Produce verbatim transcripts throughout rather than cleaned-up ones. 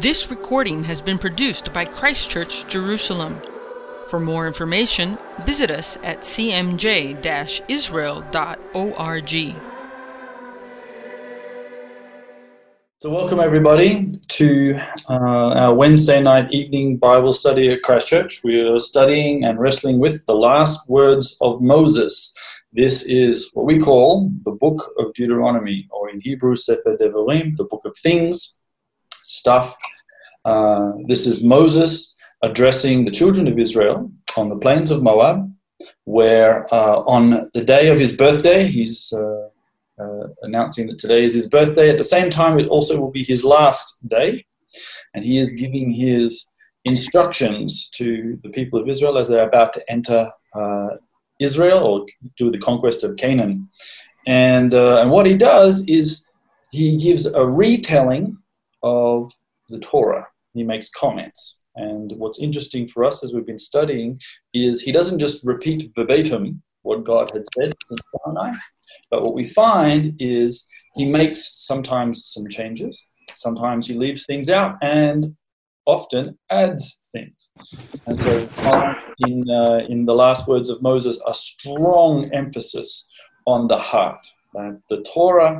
This recording has been produced by Christchurch Jerusalem. For more information, visit us at c m j dash israel dot org. So welcome everybody to uh, our Wednesday night evening Bible study at Christchurch. We are studying and wrestling with the last words of Moses. This is what we call the book of Deuteronomy, or in Hebrew, Sefer Devarim, the book of things, stuff. Uh, this is Moses addressing the children of Israel on the plains of Moab, where uh, on the day of his birthday, he's... Uh, Uh, announcing that today is his birthday. At the same time, it also will be his last day, and he is giving his instructions to the people of Israel as they're about to enter uh, Israel or do the conquest of Canaan. And, uh, and what he does is he gives a retelling of the Torah. He makes comments. And what's interesting for us as we've been studying is he doesn't just repeat verbatim what God had said in Sinai, but what we find is he makes sometimes some changes, sometimes he leaves things out, and often adds things. And so in, uh, in the last words of Moses, a strong emphasis on the heart. That the Torah,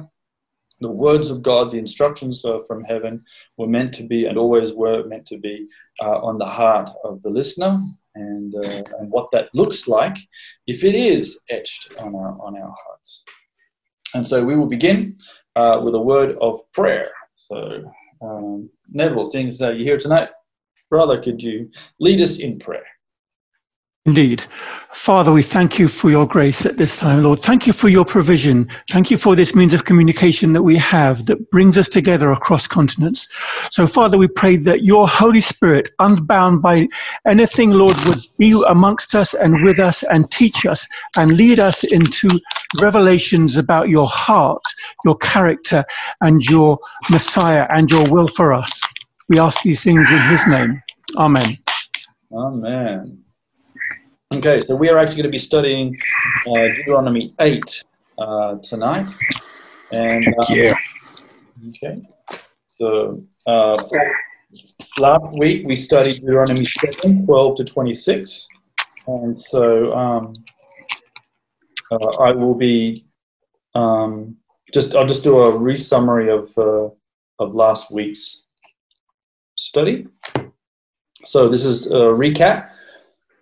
the words of God, the instructions from heaven were meant to be, and always were meant to be, uh, on the heart of the listener. And, uh, and what that looks like if it is etched on our, on our hearts. And so we will begin uh, with a word of prayer. So, um, Neville, seeing as you're here tonight, brother, could you lead us in prayer? Indeed. Father, we thank you for your grace at this time, Lord. Thank you for your provision. Thank you for this means of communication that we have that brings us together across continents. So, Father, we pray that your Holy Spirit, unbound by anything, Lord, would be amongst us and with us and teach us and lead us into revelations about your heart, your character, and your Messiah and your will for us. We ask these things in his name. Amen. Amen. Okay, so we are actually going to be studying uh, Deuteronomy eight uh, tonight. And, uh, yeah. Okay. So uh, last week we studied Deuteronomy seven, twelve to twenty-six. And so um, uh, I will be um, just I'll just do a re-summary of uh, of last week's study. So this is a recap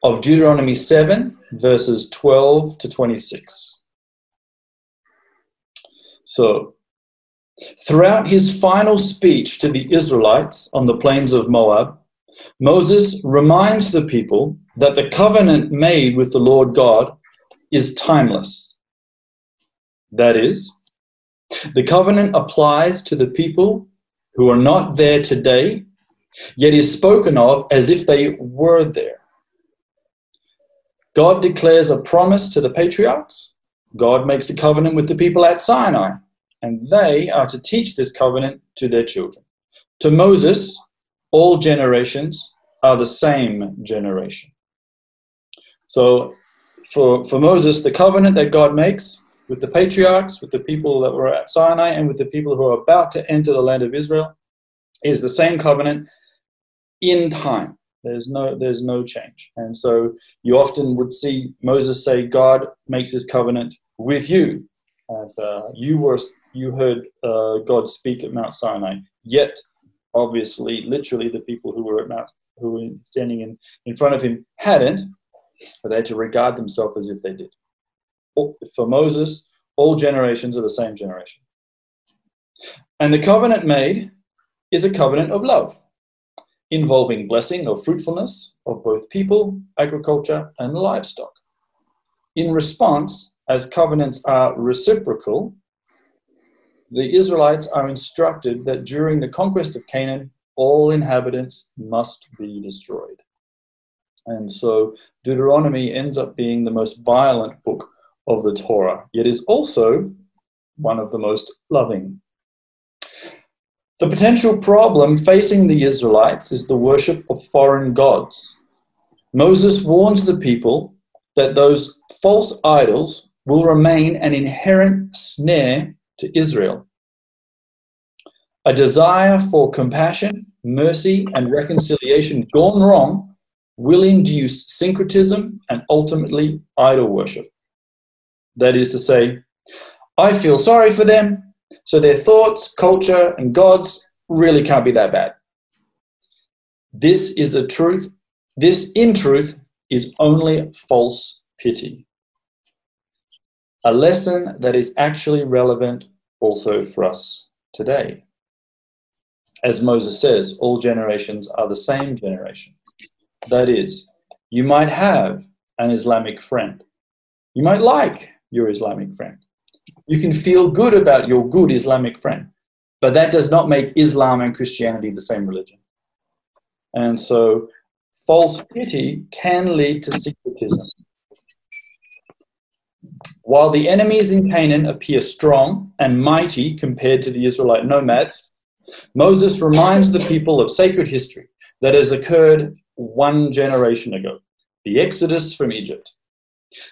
of Deuteronomy seven, verses twelve to twenty-six. So, throughout his final speech to the Israelites on the plains of Moab, Moses reminds the people that the covenant made with the Lord God is timeless. That is, the covenant applies to the people who are not there today, yet is spoken of as if they were there. God declares a promise to the patriarchs. God makes a covenant with the people at Sinai, and they are to teach this covenant to their children. To Moses, all generations are the same generation. So for, for Moses, the covenant that God makes with the patriarchs, with the people that were at Sinai, and with the people who are about to enter the land of Israel is the same covenant in time. There's no, there's no change. And so you often would see Moses say, God makes his covenant with you. And, uh, you were, you heard uh, God speak at Mount Sinai. Yet, obviously, literally the people who were at Mount, who were standing in, in front of him hadn't, but they had to regard themselves as if they did. For Moses, all generations are the same generation. And the covenant made is a covenant of love, involving blessing or fruitfulness of both people, agriculture, and livestock. In response, as covenants are reciprocal, the Israelites are instructed that during the conquest of Canaan, all inhabitants must be destroyed. And so Deuteronomy ends up being the most violent book of the Torah, yet is also one of the most loving. The potential problem facing the Israelites is the worship of foreign gods. Moses warns the people that those false idols will remain an inherent snare to Israel. A desire for compassion mercy and reconciliation gone wrong will induce syncretism and ultimately idol worship. That is to say, I feel sorry for them, so their thoughts, culture, and gods really can't be that bad. This is the truth. This, in truth, is only false pity. A lesson that is actually relevant also for us today. As Moses says, all generations are the same generation. That is, you might have an Islamic friend. You might like your Islamic friend. You can feel good about your good Islamic friend, but that does not make Islam and Christianity the same religion. And so false pity can lead to syncretism. While the enemies in Canaan appear strong and mighty compared to the Israelite nomads, Moses reminds the people of sacred history that has occurred one generation ago, the Exodus from Egypt.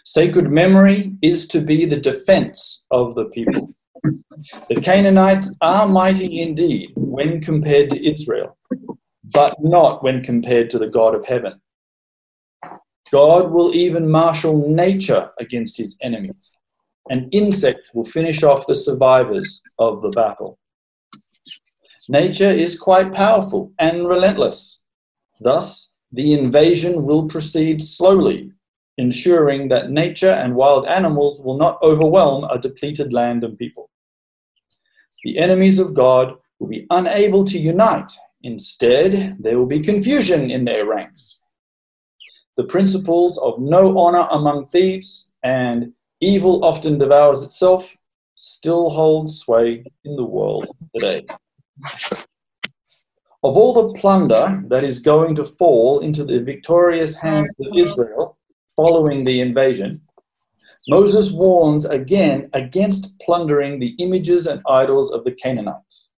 Sacred memory is to be the defense of the people. The Canaanites are mighty indeed when compared to Israel, but not when compared to the God of heaven. God will even marshal nature against his enemies, and insects will finish off the survivors of the battle. Nature is quite powerful and relentless. Thus, the invasion will proceed slowly, ensuring that nature and wild animals will not overwhelm a depleted land and people. The enemies of God will be unable to unite. Instead, there will be confusion in their ranks. The principles of no honor among thieves and evil often devours itself still hold sway in the world today. Of all the plunder that is going to fall into the victorious hands of Israel following the invasion, Moses warns again against plundering the images and idols of the Canaanites.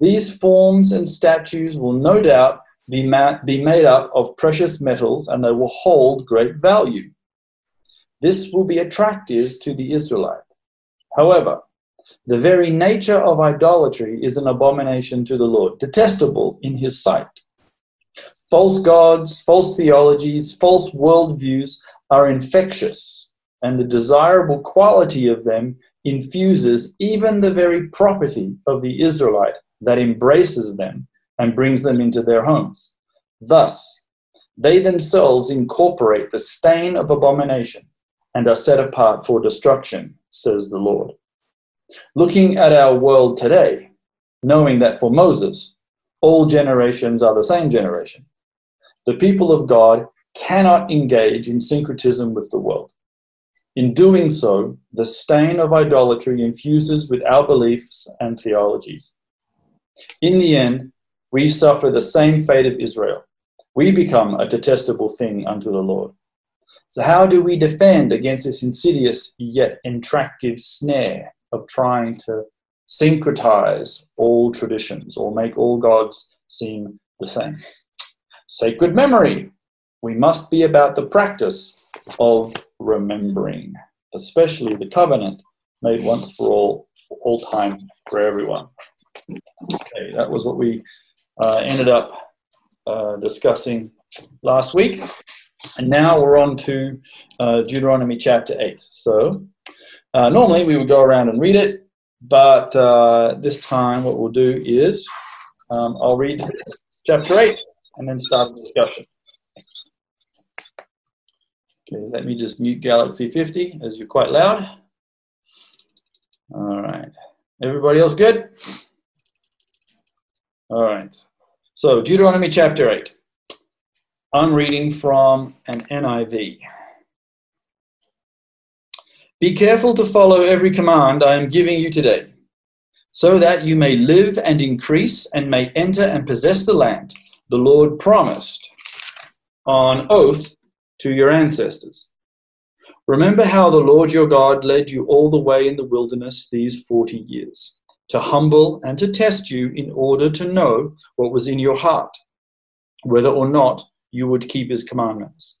These forms and statues will no doubt Be, ma- be made up of precious metals, and they will hold great value. This will be attractive to the Israelite. However, the very nature of idolatry is an abomination to the Lord, detestable in his sight. False gods, false theologies, false worldviews are infectious, and the desirable quality of them infuses even the very property of the Israelite that embraces them and brings them into their homes. Thus, they themselves incorporate the stain of abomination and are set apart for destruction, says the Lord. Looking at our world today, knowing that for Moses, all generations are the same generation, the people of God cannot engage in syncretism with the world. In doing so, the stain of idolatry infuses with our beliefs and theologies. In the end, we suffer the same fate of Israel. We become a detestable thing unto the Lord. So how do we defend against this insidious yet attractive snare of trying to syncretize all traditions or make all gods seem the same? Sacred memory. We must be about the practice of remembering, especially the covenant made once for all, for all time, for everyone. Okay, that was what we... Uh, ended up uh, discussing last week. And now we're on to uh, Deuteronomy chapter eight. So uh, normally we would go around and read it, but uh, this time what we'll do is um, I'll read chapter eight and then start the discussion. Okay, let me just mute Galaxy fifty as you're quite loud. All right. Everybody else good? All right. So Deuteronomy chapter eight. I'm reading from an N I V. Be careful to follow every command I am giving you today, so that you may live and increase and may enter and possess the land the Lord promised on oath to your ancestors. Remember how the Lord your God led you all the way in the wilderness these forty years, to humble and to test you in order to know what was in your heart, whether or not you would keep his commandments.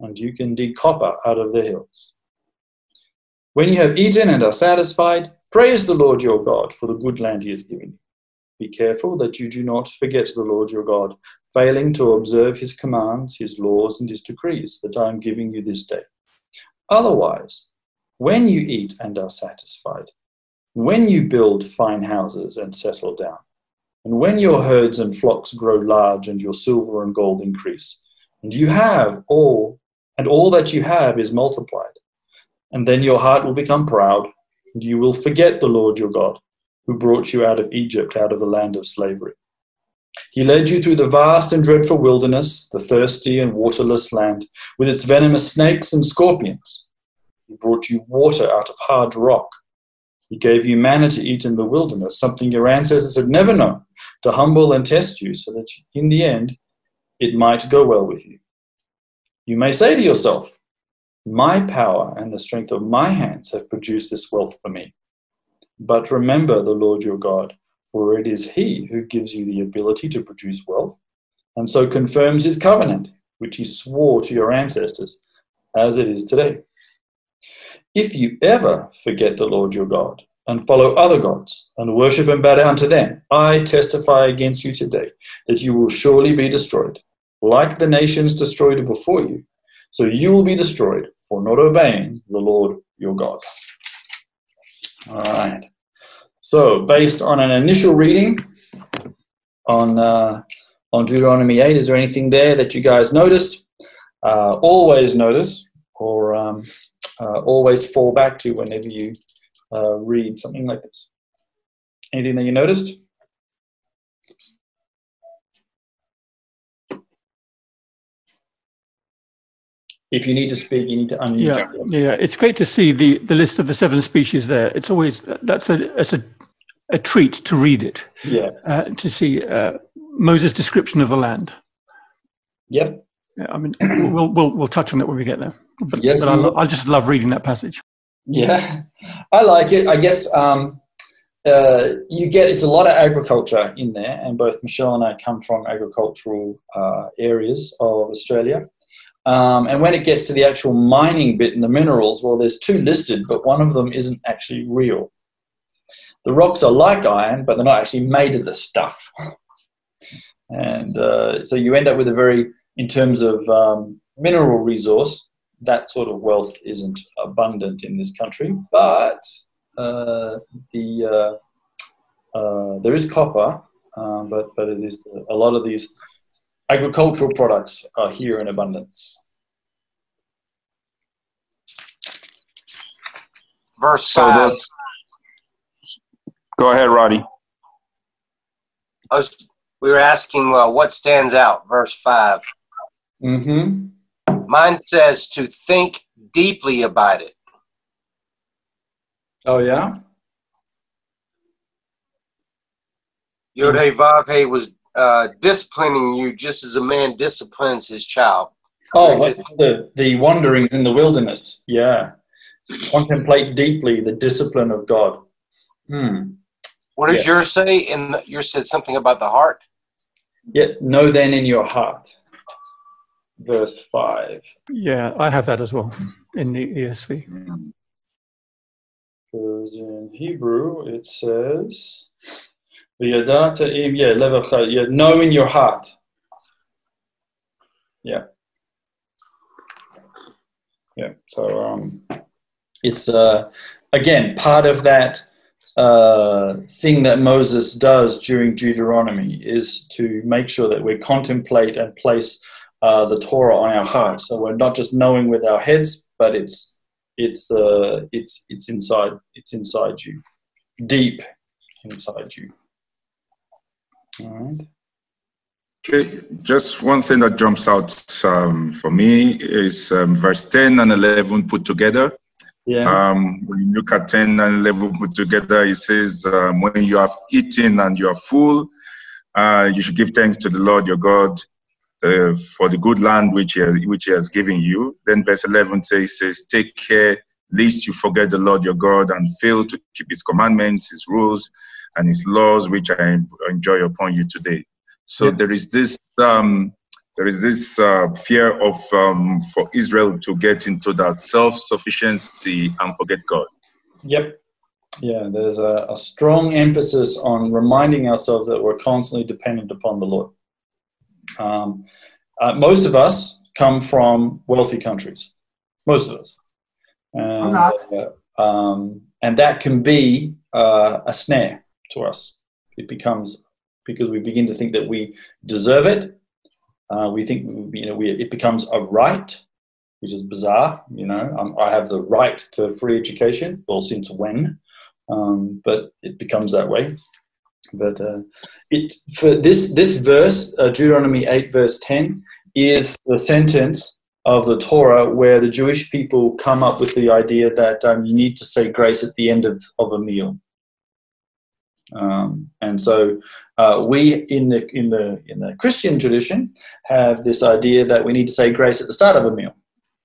and you can dig copper out of the hills. When you have eaten and are satisfied, praise the Lord your God for the good land he has given you. Be careful that you do not forget the Lord your God, failing to observe his commands, his laws, and his decrees that I am giving you this day. Otherwise, when you eat and are satisfied, when you build fine houses and settle down, and when your herds and flocks grow large and your silver and gold increase, and you have all, and all that you have is multiplied, and then your heart will become proud, and you will forget the Lord your God, who brought you out of Egypt, out of the land of slavery. He led you through the vast and dreadful wilderness, the thirsty and waterless land, with its venomous snakes and scorpions. He brought you water out of hard rock. He gave you manna to eat in the wilderness, something your ancestors had never known, to humble and test you so that in the end it might go well with you. You may say to yourself, my power and the strength of my hands have produced this wealth for me. But remember the Lord your God, for it is he who gives you the ability to produce wealth, and so confirms his covenant, which he swore to your ancestors, as it is today. If you ever forget the Lord your God, and follow other gods, and worship and bow down to them, I testify against you today that you will surely be destroyed, like the nations destroyed before you. So you will be destroyed for not obeying the Lord your God. All right. So based on an initial reading on uh, on Deuteronomy eight, is there anything there that you guys noticed? Uh, always notice, or um, uh, always fall back to whenever you uh, read something like this. Anything that you noticed? If you need to speak, you need to unmute. Yeah, yeah. It's great to see the, the list of the seven species there. It's always that's a that's a, a treat to read it. Yeah. Uh, to see uh, Moses' description of the land. Yep. Yeah. I mean, we'll we'll we'll touch on that when we get there. But, yes, but I, lo- I just love reading that passage. Yeah, I like it. I guess um, uh, you get it's a lot of agriculture in there, and both Michelle and I come from agricultural uh, areas of Australia. Um, and when it gets to the actual mining bit and the minerals, well, there's two listed, but one of them isn't actually real. The rocks are like iron, but they're not actually made of the stuff. And uh, so you end up with a very, in terms of um, mineral resource, that sort of wealth isn't abundant in this country. But uh, the uh, uh, there is copper, uh, but, but it is a lot of these agricultural products are here in abundance. Verse five. So go ahead, Roddy. I was, we were asking uh, what stands out, verse five. Mm-hmm. Mine says to think deeply about it. Oh, yeah? Yodhe Vavhe was Uh, disciplining you just as a man disciplines his child. Oh, that's the, the wanderings in the wilderness. Yeah. Contemplate deeply the discipline of God. Hmm. What does yeah. yours say? And yours said something about the heart? Yeah. Know then in your heart. Verse five. Yeah, I have that as well in the E S V. Because in Hebrew it says... Yeah, know in your heart. Yeah. Yeah. So um, it's, uh, again, part of that uh, thing that Moses does during Deuteronomy is to make sure that we contemplate and place uh, the Torah on our heart. So we're not just knowing with our heads, but it's it's uh, it's it's inside it's inside you, deep inside you. All right. Okay, just one thing that jumps out um, for me is um, verse ten and eleven put together. Yeah. Um, when you look at ten and eleven put together, it says, um, when you have eaten and you are full, uh, you should give thanks to the Lord your God uh, for the good land which he, has, which he has given you. Then verse eleven says, says, take care lest you forget the Lord your God and fail to keep his commandments, his rules, and his laws which I enjoy upon you today. So yeah. there is this um, there is this uh, fear of um, for Israel to get into that self-sufficiency and forget God. Yep. Yeah, there's a, a strong emphasis on reminding ourselves that we're constantly dependent upon the Lord. Um, uh, most of us come from wealthy countries. Most of us. And, uh, um, and that can be uh, a snare to us. It becomes... because we begin to think that we deserve it, uh, we think you know we, it becomes a right, which is bizarre. You know, um, I have the right to free education. Well, since when? Um, but it becomes that way. But uh, it for this this verse, uh, Deuteronomy eight verse ten, is the sentence of the Torah where the Jewish people come up with the idea that um, you need to say grace at the end of, of a meal. Um, and so uh, we in the in the in the Christian tradition have this idea that we need to say grace at the start of a meal.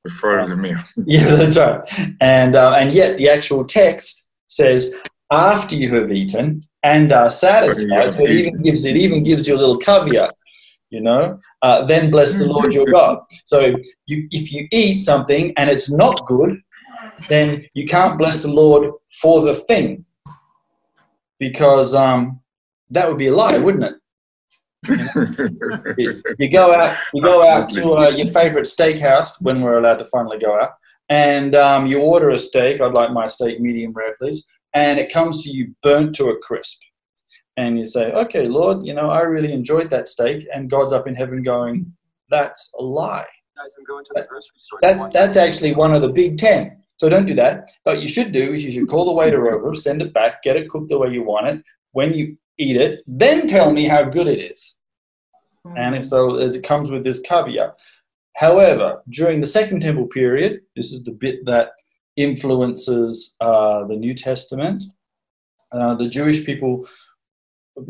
Before the meal. Yeah, that's right. And uh, and yet the actual text says after you have eaten and are satisfied, so it even gives it even gives you a little caveat, you know. Uh, then bless the Lord your God. So you, if you eat something and it's not good, then you can't bless the Lord for the thing. Because um, that would be a lie, wouldn't it? You know? you go out, you go out to uh, your favorite steakhouse when we're allowed to finally go out, and um, you order a steak. I'd like my steak medium rare, please. And it comes to you burnt to a crisp, and you say, "Okay, Lord, you know I really enjoyed that steak." And God's up in heaven going, "That's a lie. Guys, I'm going to the grocery store. That's that's actually one of the big ten." So don't do that. But you should do is you should call the waiter over, send it back, get it cooked the way you want it. When you eat it, then tell me how good it is. And if so, as it comes with this caveat. However, during the Second Temple period, this is the bit that influences uh, the New Testament. Uh, the Jewish people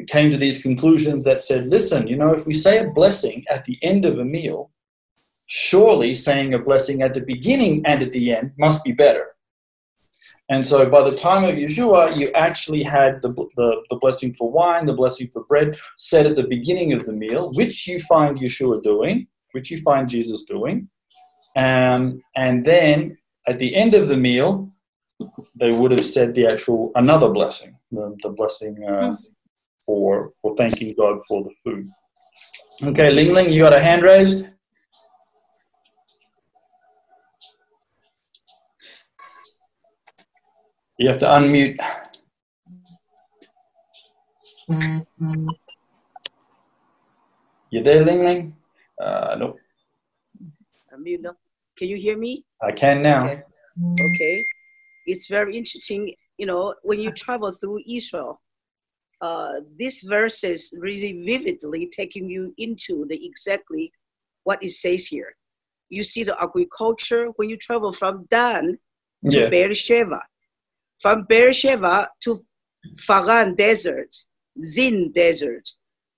came to these conclusions that said, listen, you know, if we say a blessing at the end of a meal, surely saying a blessing at the beginning and at the end must be better. And so by the time of Yeshua, you actually had the, the, the blessing for wine, the blessing for bread said at the beginning of the meal, which you find Yeshua doing, which you find Jesus doing. Um, and then at the end of the meal, they would have said the actual another blessing, the, the blessing uh, for, for thanking God for the food. Okay, Ling Ling, you got a hand raised? You have to unmute. You there, Ling Ling? Uh, no. Unmute now. Can you hear me? I can now. Okay. Okay. It's very interesting. You know, when you travel through Israel, uh, this verse is really vividly taking you into the exactly what it says here. You see the agriculture when you travel from Dan to yeah. Beersheba. From Beersheba to Faran Desert, Zin Desert,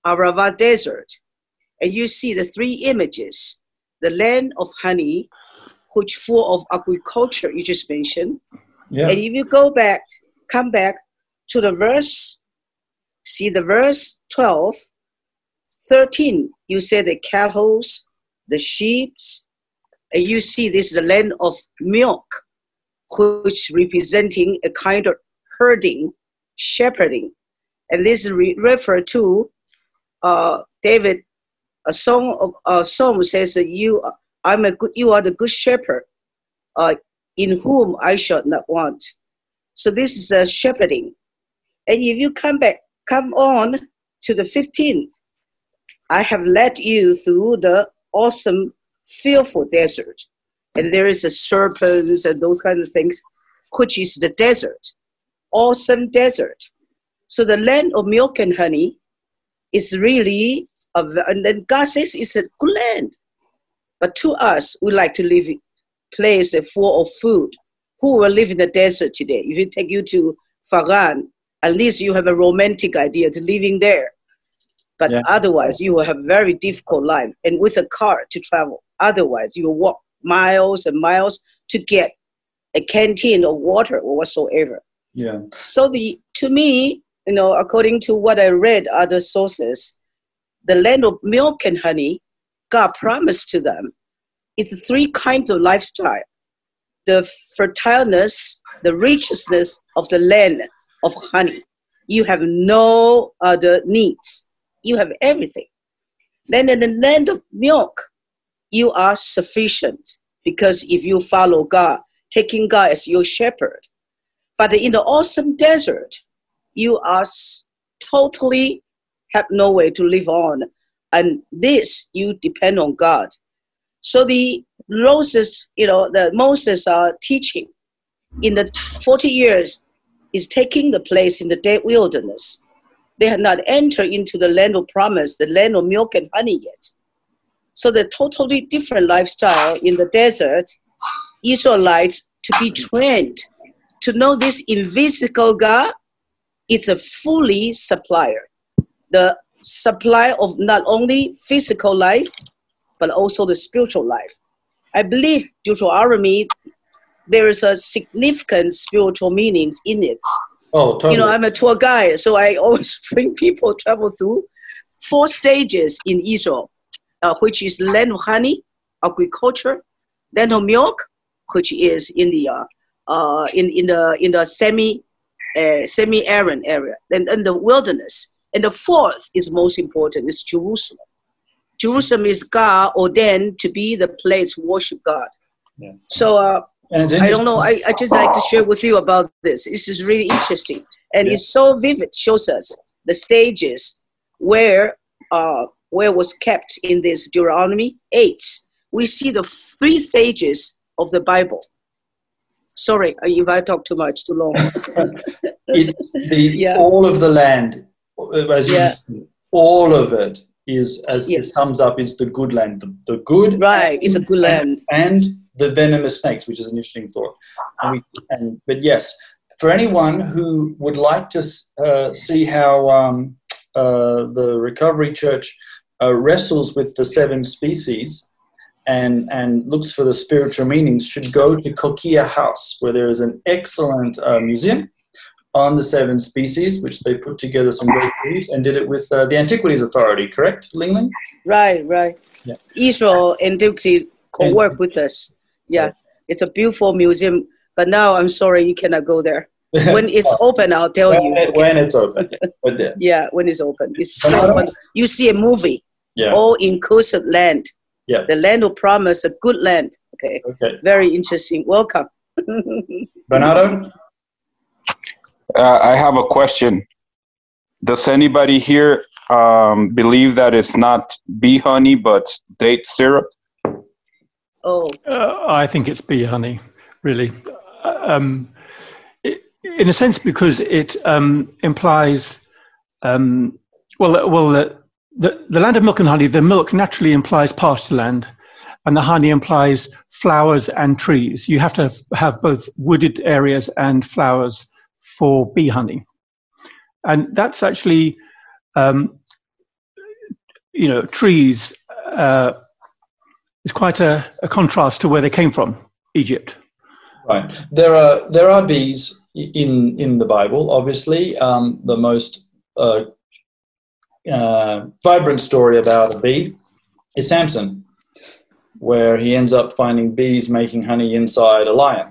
Arava Desert. And you see the three images. The land of honey, which full of agriculture you just mentioned. Yeah. And if you go back, come back to the verse, see the verse twelve, thirteen, you say the cattle, the sheep, and you see this is the land of milk, which representing a kind of herding, shepherding. And this re- refer to uh, David, a song of a psalm says that you I'm a good you are the good shepherd, uh, in whom I shall not want. So this is a shepherding. And if you come back, come on to the fifteenth, I have led you through the awesome, fearful desert. And there is a serpents and those kind of things, which is the desert, awesome desert. So the land of milk and honey is really, a, and then God says it's a good land. But to us, we like to live in a place full of food. Who will live in the desert today? If you take you to Faran, at least you have a romantic idea to living there. But yeah. Otherwise, you will have a very difficult life. And with a car to travel. Otherwise, you will walk miles and miles to get a canteen or water or whatsoever. Yeah. So the to me, you know, according to what I read, other sources, the land of milk and honey, God promised to them, is three kinds of lifestyle: the fertileness, the richness of the land of honey. You have no other needs. You have everything. Then in the land of milk, you are sufficient because if you follow God, taking God as your shepherd. But in the awesome desert, you are totally have no way to live on. And this, you depend on God. So the Moses, you know, the Moses are teaching in the forty years is taking the place in the dead wilderness. They have not entered into the land of promise, the land of milk and honey yet. So the totally different lifestyle in the desert, Israelites to be trained to know this invisible God is a fully supplier. The supply of not only physical life, but also the spiritual life. I believe Deuteronomy, there is a significant spiritual meaning in it. Oh, totally. You know, I'm a tour guide, so I always bring people travel through four stages in Israel, uh, which is land of honey, agriculture, land of milk, which is in the uh, uh, in in the in the semi uh, semi arid area, and, and the wilderness. And the fourth is most important is Jerusalem. Jerusalem is God ordained to be the place worship God. Yeah. So uh, I don't know. I, I just like to share with you about this. This is really interesting. And yeah. It's so vivid, shows us the stages where uh, where was kept in this Deuteronomy eight. We see the three stages of the Bible. Sorry if I talk too much, too long. it, the, yeah. All of the land, as yeah. you, all of it. Is as yes. it sums up is the good land, the, the good right is a good land, and the venomous snakes, which is an interesting thought. And we, and, but yes, for anyone who would like to uh, see how um, uh, the Recovery Church uh, wrestles with the seven species and and looks for the spiritual meanings, should go to Kokia House, where there is an excellent uh, museum on the seven species, which they put together some great things and did it with uh, the Antiquities Authority, correct, Ling Ling? Right, right. Yeah. Israel Antiquity can work with us. Yeah, yeah, it's a beautiful museum, but now I'm sorry you cannot go there. When it's open, I'll tell when you. It, when it's open. But, yeah. yeah, when it's open. It's so fun. You see a movie, yeah. all-inclusive land. Yeah. The land of promise, a good land. Okay. Okay. Very interesting. Welcome. Bernardo? Uh, I have a question. Does anybody here um, believe that it's not bee honey, but date syrup? Oh, uh, I think it's bee honey, really. Um, it, in a sense, because it um, implies, um, well, well, the, the, the land of milk and honey, the milk naturally implies pasture land, and the honey implies flowers and trees. You have to have, have both wooded areas and flowers for bee honey, and that's actually um, you know trees uh, is quite a, a contrast to where they came from, Egypt. Right. There are there are bees in in the Bible. Obviously, um, the most uh, uh, vibrant story about a bee is Samson, where he ends up finding bees making honey inside a lion,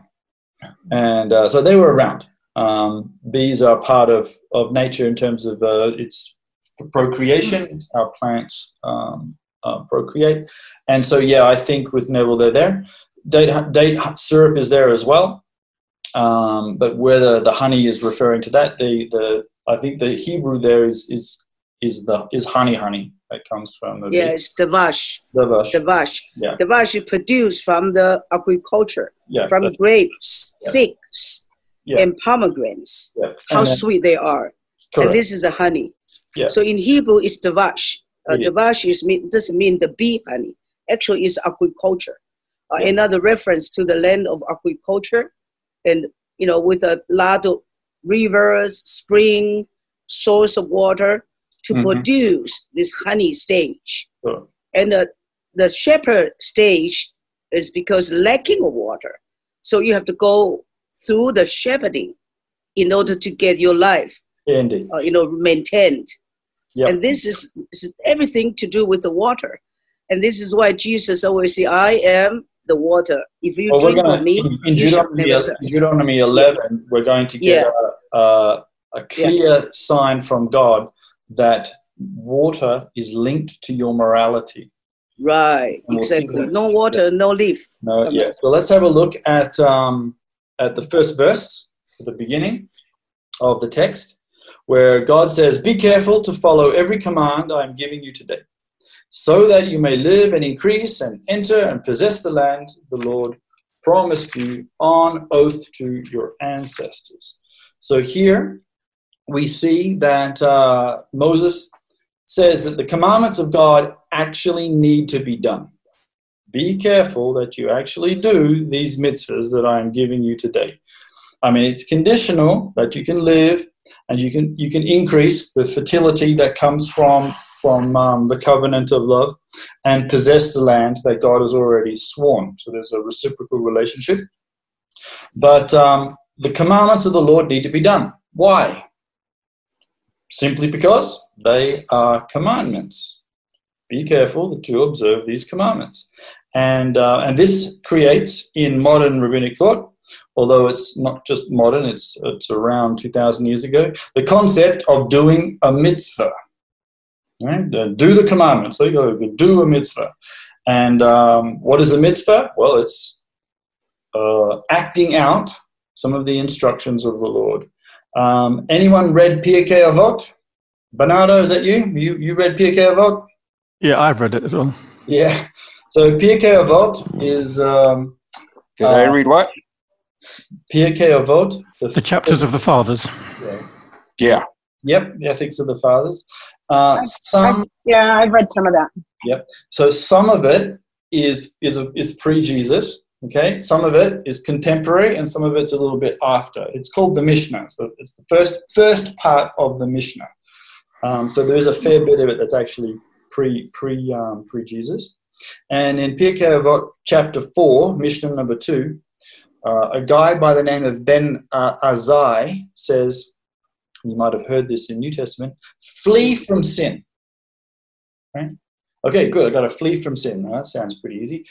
and uh, so they were around. Um, bees are part of, of nature in terms of uh, its procreation, how plants um, uh, procreate. And so, yeah, I think with Neville they're there. Date, date syrup is there as well, um, but whether the honey is referring to that, the, the I think the Hebrew there is is is the is honey honey that comes from the yeah bee. It's devash devash devash yeah. Devash is produced from the agriculture yeah, from the, grapes yeah. figs yeah. and pomegranates yeah. and how then, sweet they are correct. And this is the honey yeah. So in Hebrew it's devash uh, yeah. Devash is mean, doesn't mean the bee honey, actually it's agriculture uh, yeah. Another reference to the land of agriculture, and you know with a lot of rivers, spring, source of water to mm-hmm. produce this honey stage. Sure. And the, the shepherd stage is because lacking of water. So you have to go through the shepherding in order to get your life Indeed. Uh, you know, maintained. Yep. And this is, this is everything to do with the water. And this is why Jesus always says, I am the water. If you well, drink gonna, of me, in, in you Deuteronomy, shall never Deuteronomy eleven, yeah. we're going to get yeah. a, a, a clear yeah. sign from God that water is linked to your morality. Right, we'll exactly. No water, yeah. no leaf. No, um, yeah. So let's have a look at um, at the first verse, at the beginning of the text, where God says, "Be careful to follow every command I am giving you today, so that you may live and increase and enter and possess the land the Lord promised you on oath to your ancestors." So here we see that uh, Moses says that the commandments of God actually need to be done. Be careful that you actually do these mitzvahs that I am giving you today. I mean, it's conditional that you can live and you can you can increase the fertility that comes from from um, the covenant of love and possess the land that God has already sworn. So there's a reciprocal relationship. But um, the commandments of the Lord need to be done. Why? Simply because they are commandments. Be careful to observe these commandments. And, uh, and this creates in modern rabbinic thought, although it's not just modern, it's, it's around two thousand years ago, the concept of doing a mitzvah. Right? Uh, do the commandments. So you go do a mitzvah. And um, what is a mitzvah? Well, it's uh, acting out some of the instructions of the Lord. Um, anyone read Pirkei Avot? Bernardo, is that you? You you read Pirkei Avot? Yeah, I've read it as well. Yeah. So Pirkei Avot is... Um, Did uh, I read what? Pirkei Avot. The, the chapters of the fathers. Yeah. yeah. Yep, the ethics of the fathers. Uh, I, some, I, yeah, I've read some of that. Yep. So some of it is is is pre-Jesus, okay? Some of it is contemporary, and some of it's a little bit after. It's called the Mishnah. So it's the first first part of the Mishnah. Um, so there is a fair bit of it that's actually pre pre um, pre-Jesus. And in Pirkei Avot chapter four, Mishnah number two, uh, a guy by the name of Ben uh, Azai says. You might have heard this in New Testament. Flee from sin. Okay, okay good. I've got to flee from sin. Now, that sounds pretty easy.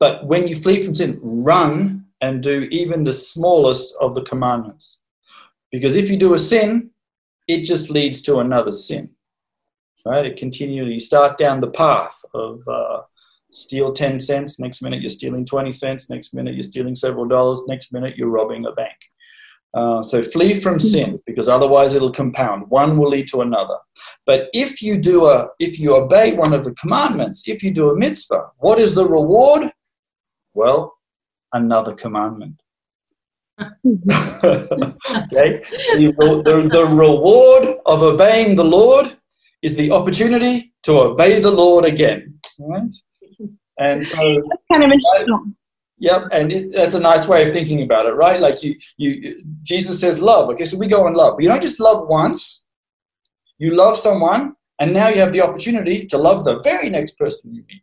But when you flee from sin, run and do even the smallest of the commandments. Because if you do a sin, it just leads to another sin. Right? It continually, you start down the path of uh, steal ten cents. Next minute, you're stealing twenty cents. Next minute, you're stealing several dollars. Next minute, you're robbing a bank. Uh, so flee from sin, because otherwise it'll compound. One will lead to another. But if you do a, if you obey one of the commandments, if you do a mitzvah, what is the reward? Well, another commandment. Okay. The, the, the reward of obeying the Lord is the opportunity to obey the Lord again. Right? And so. That's kind of interesting. Yep, and it, that's a nice way of thinking about it, right? Like you, you, Jesus says love. Okay, so we go and love. But you don't just love once. You love someone, and now you have the opportunity to love the very next person you meet.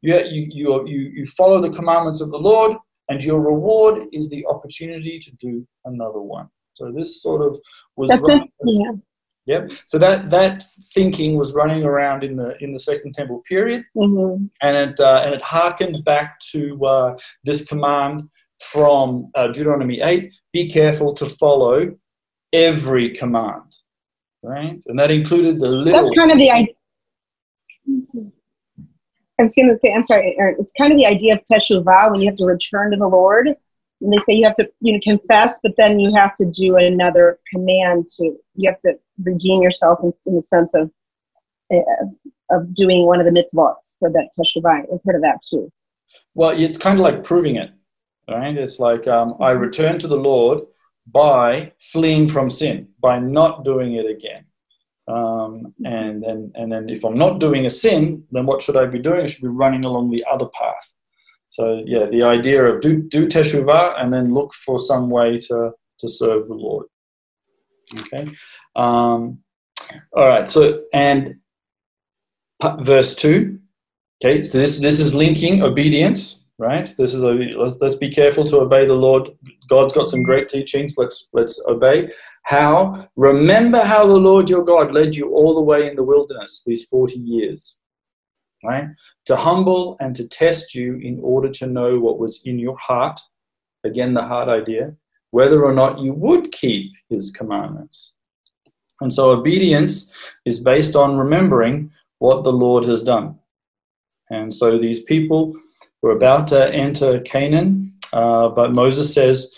You, you, you, you, you follow the commandments of the Lord, and your reward is the opportunity to do another one. So this sort of was... That's right. Yeah. Yep. So that, that thinking was running around in the in the Second Temple period, mm-hmm. and it uh, and it harkened back to uh, this command from uh, Deuteronomy eight: "Be careful to follow every command." Right, and that included the little. That's kind of the idea. I was going to say, I'm sorry. It's kind of the idea of teshuvah, when you have to return to the Lord. And they say you have to, you know, confess, but then you have to do another command to, you have to redeem yourself in, in the sense of uh, of doing one of the mitzvahs for that teshuva. I've heard of that too. Well, it's kind of like proving it, right? It's like um, I return to the Lord by fleeing from sin, by not doing it again. Um, and then, and then if I'm not doing a sin, then what should I be doing? I should be running along the other path. So yeah, the idea of do, do teshuvah and then look for some way to, to serve the Lord. Okay. Um, all right. So, and verse two. Okay. So this, this is linking obedience, right? This is, let's, let's be careful to obey the Lord. God's got some great teachings. Let's, let's obey. How? Remember how the Lord your God led you all the way in the wilderness these forty years. Right? To humble and to test you in order to know what was in your heart. Again, the heart idea, whether or not you would keep his commandments. And so obedience is based on remembering what the Lord has done. And so these people were about to enter Canaan, uh, but Moses says,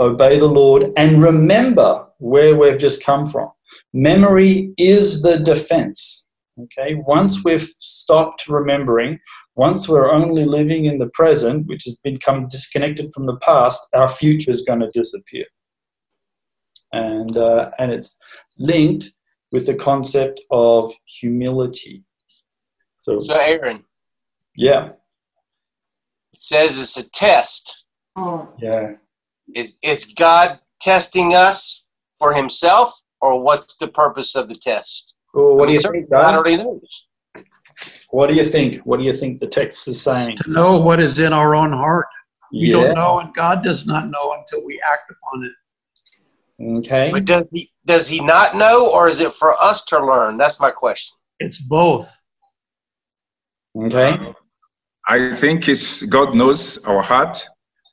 obey the Lord and remember where we've just come from. Memory is the defense. Okay, once we've stopped remembering, once we're only living in the present, which has become disconnected from the past, our future is going to disappear. And, uh, and it's linked with the concept of humility. So, so Aaron. Yeah. It says it's a test. Oh. Yeah. Is, is God testing us for himself, or what's the purpose of the test? Well, what do you think, guys? What do you think? What do you think the text is saying? To know what is in our own heart. We yeah. don't know, and God does not know until we act upon it. Okay. But does he, does he not know, or is it for us to learn? That's my question. It's both. Okay. I think it's God knows our heart.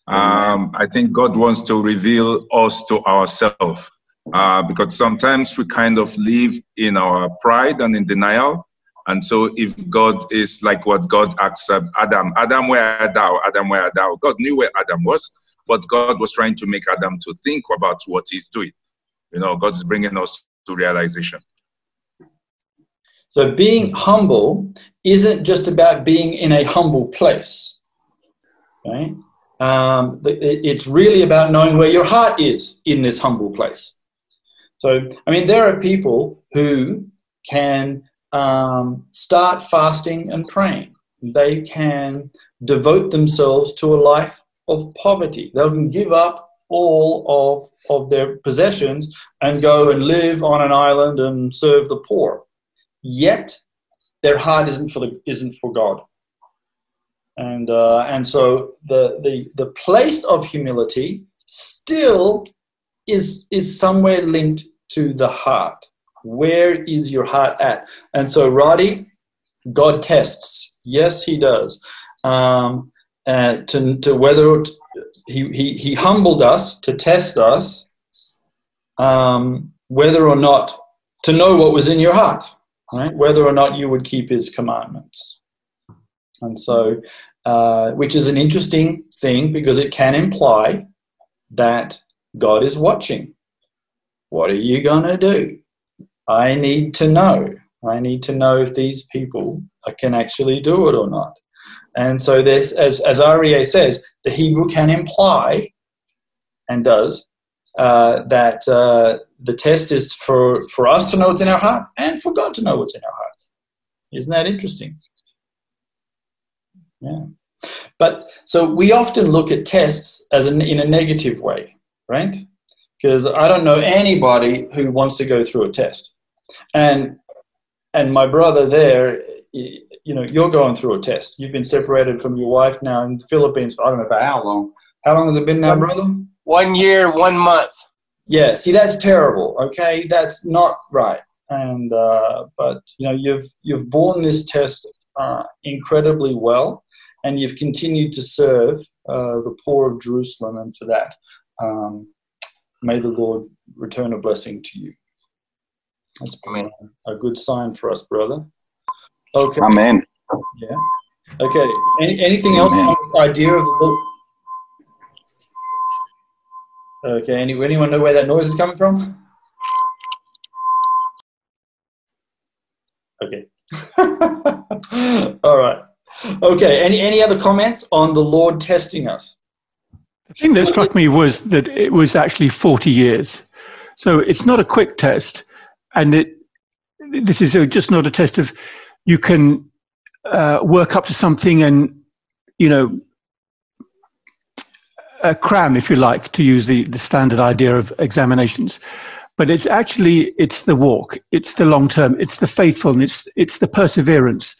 Um, I think God wants to reveal us to ourselves. Uh, because sometimes we kind of live in our pride and in denial. And so if God is like what God asked Adam, Adam, where art thou? Adam, where art thou? God knew where Adam was, but God was trying to make Adam to think about what he's doing. You know, God's bringing us to realization. So being humble isn't just about being in a humble place, right? Um, it's really about knowing where your heart is in this humble place. So, I mean, there are people who can um, start fasting and praying. They can devote themselves to a life of poverty. They can give up all of, of their possessions and go and live on an island and serve the poor. Yet, their heart isn't for the, isn't for God. And uh, and so the, the the place of humility still is is somewhere linked to the heart. Where is your heart at? And so, Roddy, God tests. Yes, he does. Um, uh, to to whether he, he he humbled us to test us, um, whether or not to know what was in your heart, right? Whether or not you would keep his commandments. And so, uh, which is an interesting thing because it can imply that God is watching. What are you going to do? I need to know. I need to know if these people can actually do it or not. And so there's, as, as R E A says, the Hebrew can imply, and does, uh, that uh, the test is for, for us to know what's in our heart and for God to know what's in our heart. Isn't that interesting? Yeah, but so we often look at tests as an, in a negative way, right? Because I don't know anybody who wants to go through a test, and and my brother there, you know, you're going through a test. You've been separated from your wife now in the Philippines. I don't know for how long. How long has it been now, brother? One year, one month. Yeah. See, that's terrible. Okay, that's not right. And uh, but you know, you've you've borne this test uh, incredibly well. And you've continued to serve uh, the poor of Jerusalem, and for that, um, may the Lord return a blessing to you. That's been a good sign for us, brother. Okay. Amen. Yeah. Okay. Any, anything Amen. Else on the idea of the book? Okay, any, anyone know where that noise is coming from? Okay. All right. Okay, any, any other comments on the Lord testing us? The thing that struck me was that it was actually forty years. So it's not a quick test. And it this is a, just not a test of you can uh, work up to something and, you know, a cram, if you like, to use the, the standard idea of examinations. But it's actually, it's the walk, it's the long term, it's the faithfulness, it's the perseverance.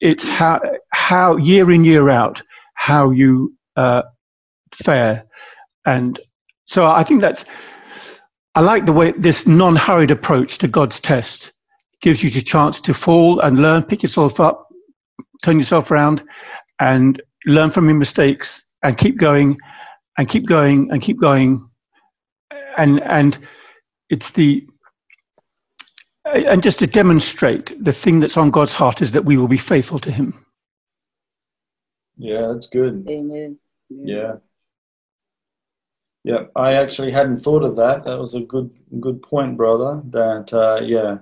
It's how, how year in, year out, how you uh, fare. And so I think that's, I like the way this non-hurried approach to God's test gives you the chance to fall and learn, pick yourself up, turn yourself around and learn from your mistakes and keep going and keep going and keep going. And, and it's the, and just to demonstrate the thing that's on God's heart is that we will be faithful to him. Yeah, that's good. Amen. Yeah. Yeah, I actually hadn't thought of that. That was a good good point, brother, that, uh, yeah,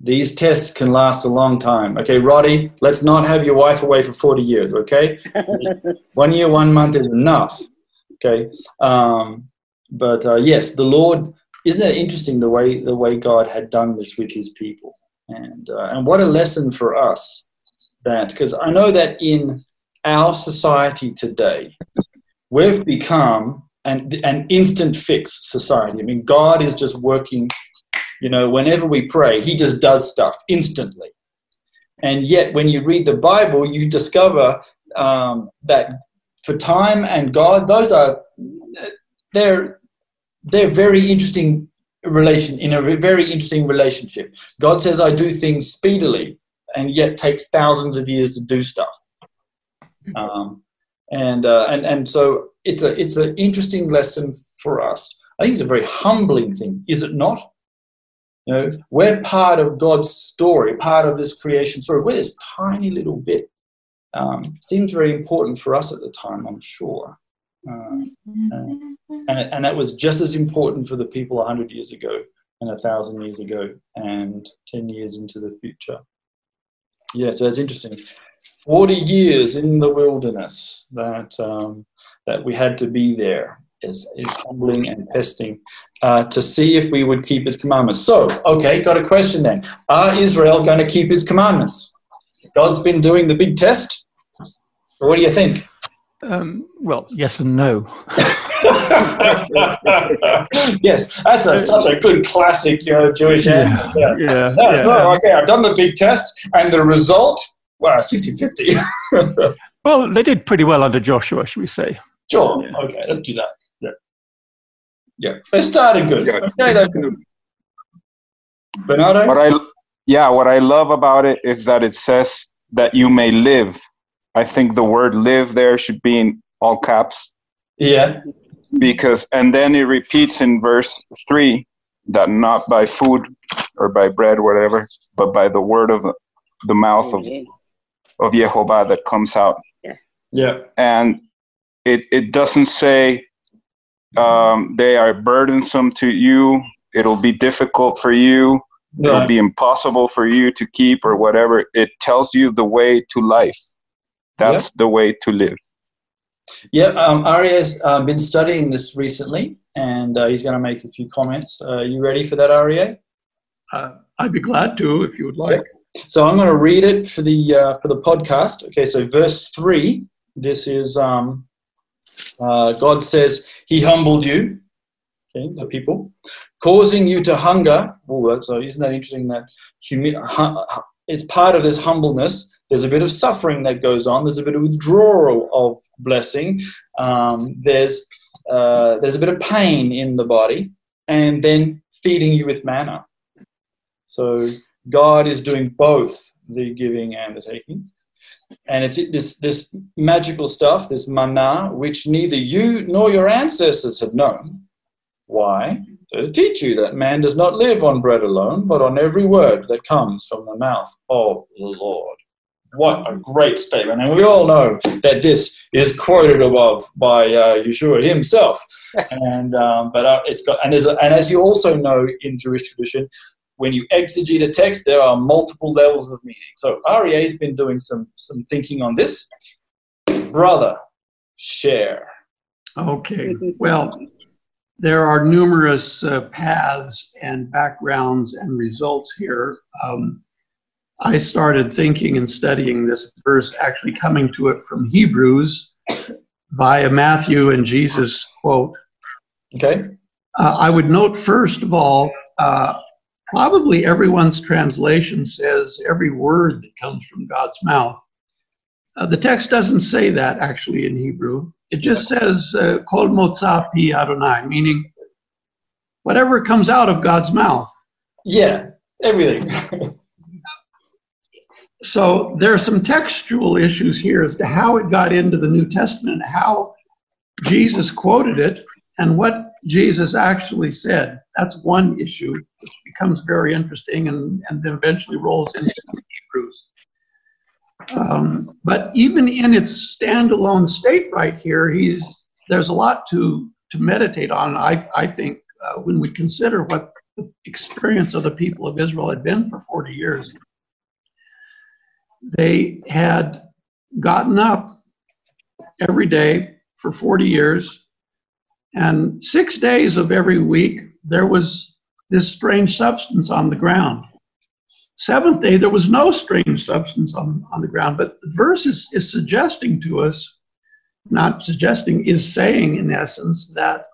these tests can last a long time. Okay, Roddy, let's not have your wife away for forty years, okay? One year, one month is enough, okay? Um, but, uh, yes, the Lord... Isn't it interesting the way the way God had done this with his people? And uh, and what a lesson for us, that, because I know that in our society today, we've become an, an instant fix society. I mean, God is just working, you know, whenever we pray, he just does stuff instantly. And yet when you read the Bible, you discover um, that for time and God, those are, they're, They're very interesting relation in a very interesting relationship. God says, "I do things speedily," and yet takes thousands of years to do stuff. Um, and uh, and and so it's a it's an interesting lesson for us. I think it's a very humbling thing, is it not? You know, we're part of God's story, part of this creation story. We're this tiny little bit. Um, things very important for us at the time, I'm sure. Uh, and, and that was just as important for the people one hundred years ago and one thousand years ago and ten years into the future. Yeah, so that's interesting. forty years in the wilderness that um, that we had to be there is, is humbling and testing uh, to see if we would keep his commandments. So, okay, got a question then. Are Israel going to keep his commandments? God's been doing the big test. What do you think? Um, well, yes and no. Yes, that's a, such a good classic, you know, Jewish answer. Yeah, yeah. Yeah, no, yeah. So, okay, I've done the big test, and the result, well, it's fifty-fifty. Well, they did pretty well under Joshua, should we say. Sure, yeah. Okay, let's do that. Yeah, yeah. They started good. Yeah, okay, that's good. Bernardo? What I, yeah, what I love about it is that it says that you may live. I think the word live there should be in all caps. Yeah. Because, and then it repeats in verse three, that not by food or by bread, or whatever, but by the word of the mouth of, of Yehovah that comes out. Yeah. Yeah. And it, it doesn't say um, they are burdensome to you. It'll be difficult for you. Yeah. It'll be impossible for you to keep or whatever. It tells you the way to life. That's yep. the way to live. Yeah, um, Aria's uh, been studying this recently, and uh, he's going to make a few comments. Uh, are you ready for that, Aria? Uh, I'd be glad to, if you would like. Yep. So I'm going to read it for the uh, for the podcast. Okay, so verse three. This is um, uh, God says he humbled you, okay, the people, causing you to hunger. Oh, so isn't that interesting? That humi- hum- it's part of this humbleness. There's a bit of suffering that goes on. There's a bit of withdrawal of blessing. Um, there's uh, there's a bit of pain in the body, and then feeding you with manna. So God is doing both the giving and the taking, and it's this this magical stuff, this manna, which neither you nor your ancestors had known. Why? So to teach you that man does not live on bread alone, but on every word that comes from the mouth of the Lord. What a great statement. And we all know that this is quoted above by uh, Yeshua himself. And um, but uh, it's got and, there's a, and as you also know in Jewish tradition, when you exegete a text, there are multiple levels of meaning. So R E A has been doing some some thinking on this. Brother, share. Okay. Well, there are numerous uh, paths and backgrounds and results here. Um, I started thinking and studying this verse, actually coming to it from Hebrews via Matthew and Jesus' quote. Okay. Uh, I would note, first of all, uh, probably everyone's translation says every word that comes from God's mouth. Uh, the text doesn't say that, actually, in Hebrew. It just says, Kol motza pi Adonai, meaning whatever comes out of God's mouth. Yeah, everything. So there are some textual issues here as to how it got into the New Testament, how Jesus quoted it, and what Jesus actually said. That's one issue, which becomes very interesting and, and then eventually rolls into Hebrews. Um, but even in its standalone state right here, he's, there's a lot to, to meditate on, I, I think, uh, when we consider what the experience of the people of Israel had been for forty years. They had gotten up every day for forty years, and six days of every week, there was this strange substance on the ground. Seventh day, there was no strange substance on, on the ground, but the verse is, is suggesting to us, not suggesting, is saying in essence that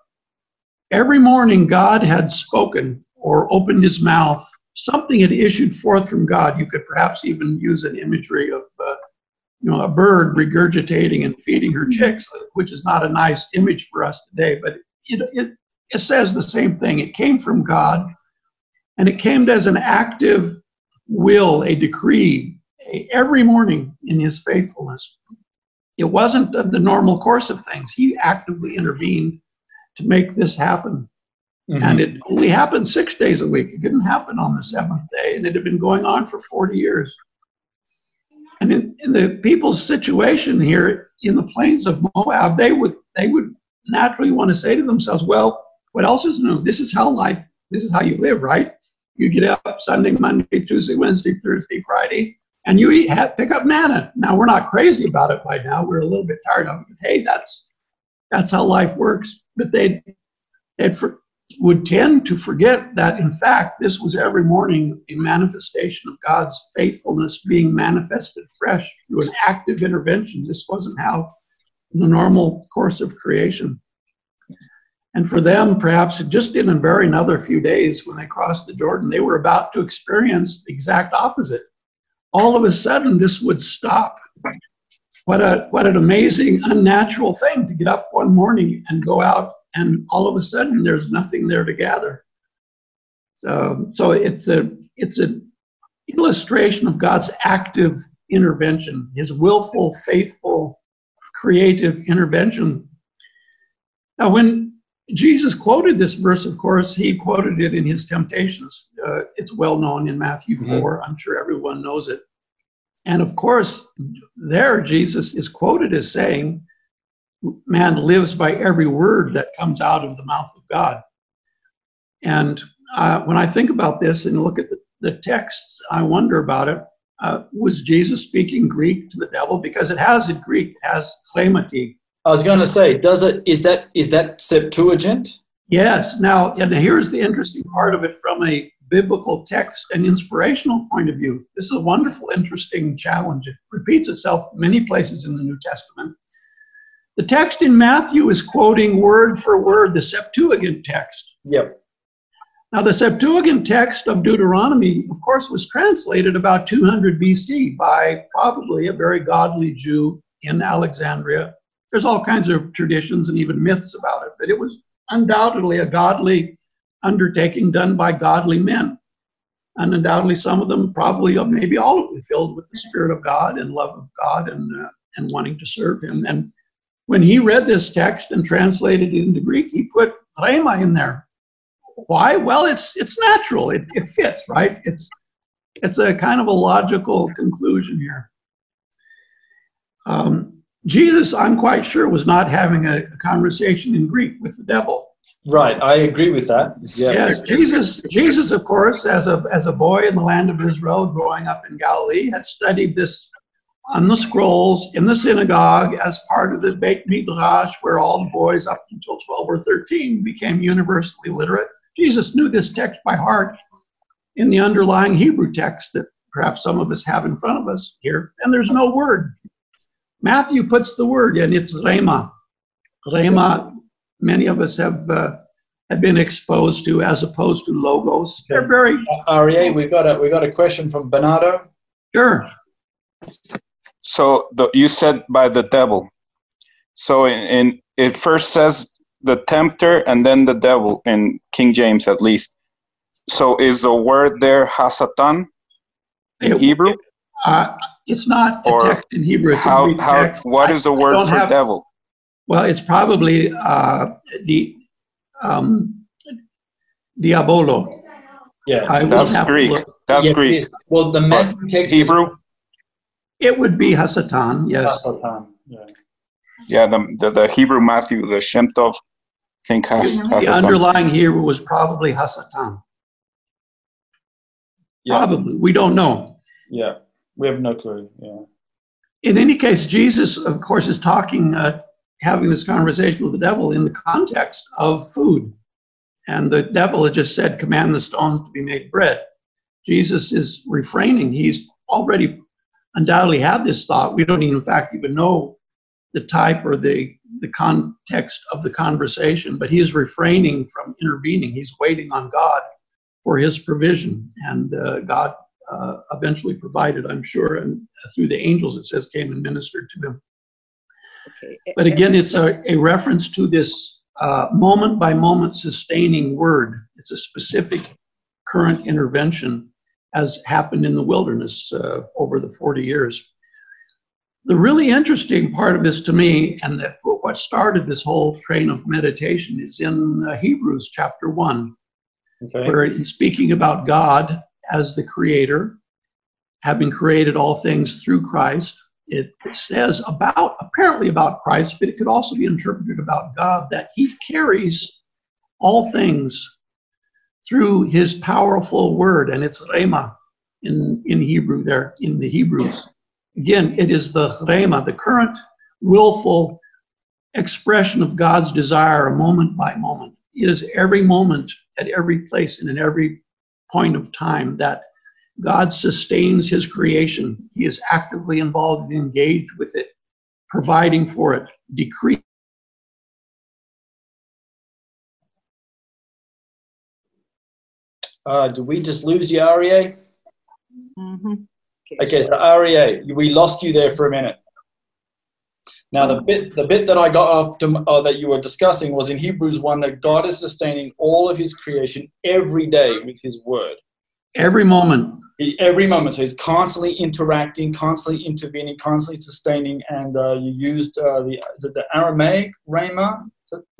every morning God had spoken or opened his mouth. Something had issued forth from God. You could perhaps even use an imagery of, uh, you know, a bird regurgitating and feeding her chicks, which is not a nice image for us today, but it, it, it says the same thing. It came from God, and it came as an active will, a decree, a, every morning in his faithfulness. It wasn't the normal course of things. He actively intervened to make this happen. Mm-hmm. And it only happened six days a week. It didn't happen on the seventh day, and it had been going on for forty years. And in, in the people's situation here in the plains of Moab, they would they would naturally want to say to themselves, well, what else is new? This is how life, this is how you live, right? You get up Sunday, Monday, Tuesday, Wednesday, Thursday, Friday, and you eat, have, pick up manna. Now, we're not crazy about it by now. We're a little bit tired of it. But, hey, that's, that's how life works. But they'd, they'd for, would tend to forget that, in fact, this was every morning a manifestation of God's faithfulness being manifested fresh through an active intervention. This wasn't how the normal course of creation. And for them, perhaps, just in a very another few days when they crossed the Jordan, they were about to experience the exact opposite. All of a sudden, this would stop. What a, what an amazing, unnatural thing to get up one morning and go out, and all of a sudden, there's nothing there to gather. So, so it's a it's an illustration of God's active intervention, his willful, faithful, creative intervention. Now, when Jesus quoted this verse, of course, he quoted it in his temptations. Uh, it's well known in Matthew mm-hmm. four. I'm sure everyone knows it. And of course, there Jesus is quoted as saying, man lives by every word that comes out of the mouth of God. And uh, when I think about this and look at the, the texts, I wonder about it. Uh, was Jesus speaking Greek to the devil? Because it has in Greek, it has chremati. I was going to say, does it? Is that is that Septuagint? Yes. Now, and here's the interesting part of it from a biblical text and inspirational point of view. This is a wonderful, interesting challenge. It repeats itself many places in the New Testament. The text in Matthew is quoting word for word the Septuagint text. Yep. Now, the Septuagint text of Deuteronomy, of course, was translated about two hundred B C by probably a very godly Jew in Alexandria. There's all kinds of traditions and even myths about it, but it was undoubtedly a godly undertaking done by godly men. And undoubtedly, some of them, probably, or maybe all of them, filled with the Spirit of God and love of God and uh, and wanting to serve Him. And when he read this text and translated it into Greek, he put rhema in there. Why? Well, it's it's natural. It, it fits, right? It's it's a kind of a logical conclusion here. Um, Jesus, I'm quite sure, was not having a, a conversation in Greek with the devil. Right, I agree with that. Yeah. Yes, Jesus, Jesus, of course, as a as a boy in the land of Israel, growing up in Galilee, had studied this on the scrolls in the synagogue as part of the Beit Midrash, where all the boys up until twelve or thirteen became universally literate. Jesus knew this text by heart in the underlying Hebrew text that perhaps some of us have in front of us here, and there's no word. Matthew puts the word in, it's rhema. Rhema, many of us have uh, have been exposed to, as opposed to logos. Okay. They're very... Uh, R E A, we've got a, we got a question from Bernardo. Sure. So the, you said by the devil. So in, in it first says the tempter and then the devil, in King James at least. So is the word there Hasatan in it, Hebrew? Uh, it's not or a text in Hebrew. It's how, a Greek how, text. What I, is the word for have, devil? Well, it's probably uh, di, um, diabolo. Yeah, I that's Greek. That's yeah, Greek. Well, the Matthew text Hebrew. It would be Hasatan. Yes. Hasatan. Yeah. Yeah. The, the the Hebrew Matthew, the Shem Tov, I think has Hasatan. The underlying Hebrew was probably Hasatan. Yeah. Probably. We don't know. Yeah. We have no clue. Yeah. In any case, Jesus, of course, is talking, uh, having this conversation with the devil in the context of food. And the devil had just said, command the stones to be made bread. Jesus is refraining. He's already undoubtedly had this thought. We don't even, in fact, even know the type or the, the context of the conversation, but he is refraining from intervening. He's waiting on God for his provision, and uh, God Uh, eventually provided, I'm sure, and through the angels, it says, came and ministered to him. Okay. But again, it's a, a reference to this uh, moment-by-moment sustaining word. It's a specific current intervention, as happened in the wilderness uh, over the forty years. The really interesting part of this to me, and that what started this whole train of meditation, is in uh, Hebrews chapter one, okay, where it's speaking about God as the creator, having created all things through Christ. It says about, apparently about Christ, but it could also be interpreted about God, that he carries all things through his powerful word, and it's rhema in, in Hebrew there, in the Hebrews. Again, it is the rhema, the current willful expression of God's desire, moment by moment. It is every moment, at every place, and in every point of time, that God sustains his creation. He is actively involved and engaged with it, providing for it, decreeing. Uh, do we just lose you, R E A? Mm-hmm. Okay, okay, so R E A, we lost you there for a minute. Now, the bit the bit that I got off to, uh, that you were discussing was in Hebrews one, that God is sustaining all of his creation every day with his word. Every moment. He, every moment. So he's constantly interacting, constantly intervening, constantly sustaining. And uh, you used uh, the, is it the Aramaic, rhema?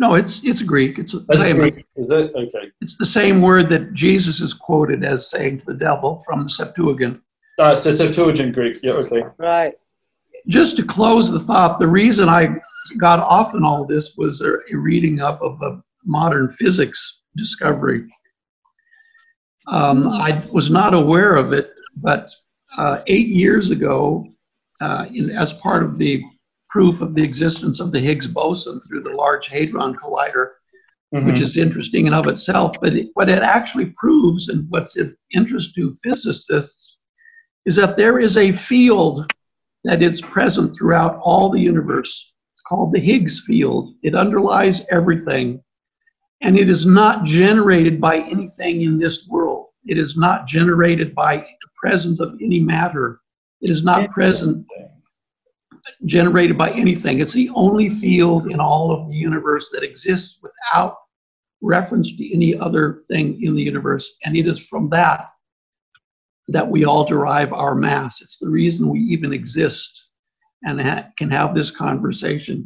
No, it's it's Greek. It's Greek. Is it? Okay. It's the same word that Jesus is quoted as saying to the devil from the Septuagint. Uh, it's the Septuagint Greek. Yeah, okay. Right. Just to close the thought, the reason I got off in all this was a reading up of a modern physics discovery. Um, I was not aware of it, but uh, eight years ago, uh, in, as part of the proof of the existence of the Higgs boson through the Large Hadron Collider, mm-hmm. which is interesting in of itself, but it, what it actually proves, and what's of interest to physicists, is that there is a field that is present throughout all the universe. It's called the Higgs field. It underlies everything, and it is not generated by anything in this world. It is not generated by the presence of any matter. It is not present, generated by anything. It's the only field in all of the universe that exists without reference to any other thing in the universe, and it is from that that we all derive our mass. It's the reason we even exist and ha can have this conversation,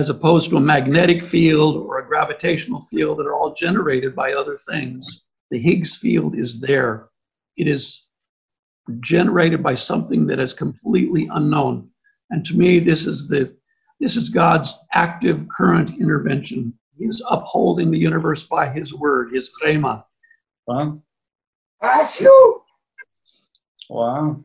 as opposed to a magnetic field or a gravitational field that are all generated by other things. The Higgs field is there. It is generated by something that is completely unknown. And to me, this is the this is God's active current intervention. He is upholding the universe by his word, his rhema. Wow. Wow.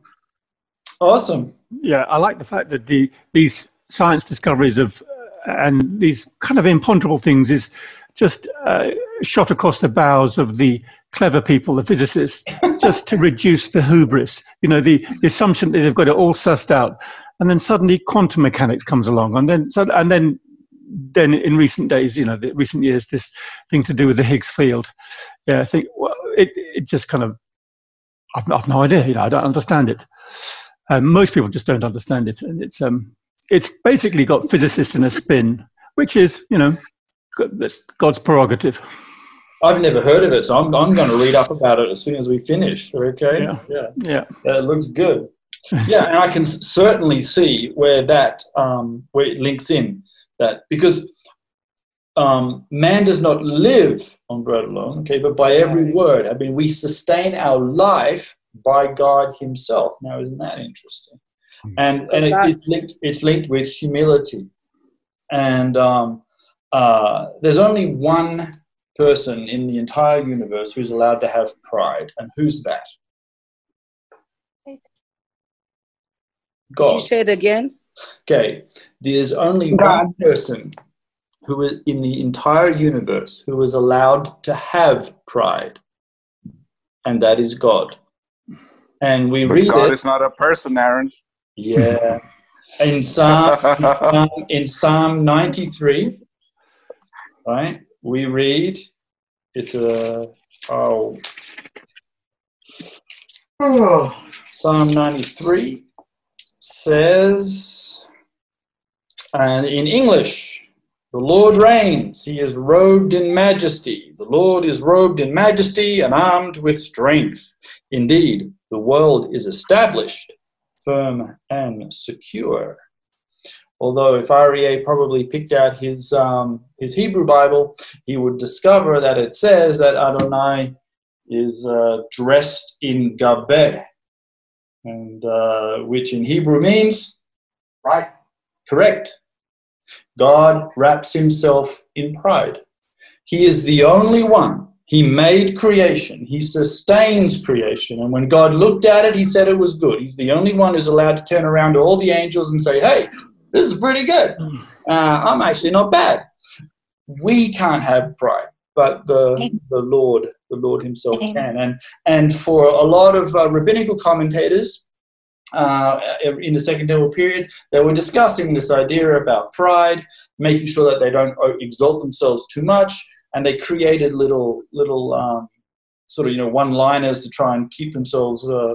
Awesome. Yeah, I like the fact that the these science discoveries of uh, and these kind of imponderable things is just uh, shot across the bows of the clever people, the physicists, just to reduce the hubris, you know, the, the assumption that they've got it all sussed out. And then suddenly quantum mechanics comes along. And then, so, and then, then in recent days, you know, the recent years, this thing to do with the Higgs field. Yeah, I think well, it, it just kind of, I've, I've no idea, you know, I don't understand it. Um, most people just don't understand it. And it's, um, it's basically got physicists in a spin, which is, you know, that's God's prerogative. I've never heard of it, so I'm, I'm going to read up about it as soon as we finish. Okay? Yeah. Yeah. Yeah. That looks good. Yeah, and I can certainly see where that um, where it links in that because um, man does not live on bread alone, okay, but by every word. I mean, we sustain our life by God Himself. Now, isn't that interesting? And and it, it's linked. It's linked with humility, and um, uh, there's only one person in the entire universe who's allowed to have pride, and who's that? God. Did you say it again? Okay, there's only God. One person who is in the entire universe who is allowed to have pride, and that is God. And we but read God it. Is not a person, Aaron. Yeah, in Psalm in Psalm ninety-three, right? We read, it's a, oh, oh, Psalm ninety-three says, and in English, the Lord reigns, he is robed in majesty. The Lord is robed in majesty and armed with strength. Indeed, the world is established, firm and secure. Although if R E A probably picked out his um, his Hebrew Bible, he would discover that it says that Adonai is uh, dressed in gabeh, and uh, which in Hebrew means right, correct. God wraps himself in pride. He is the only one. He made creation. He sustains creation. And when God looked at it, he said it was good. He's the only one who's allowed to turn around to all the angels and say, hey, this is pretty good. Uh, I'm actually not bad. We can't have pride, but the the Lord, the Lord himself can. And and for a lot of uh, rabbinical commentators uh, in the Second Temple period, they were discussing this idea about pride, making sure that they don't exalt themselves too much, and they created little little um, sort of you know one-liners to try and keep themselves. Uh,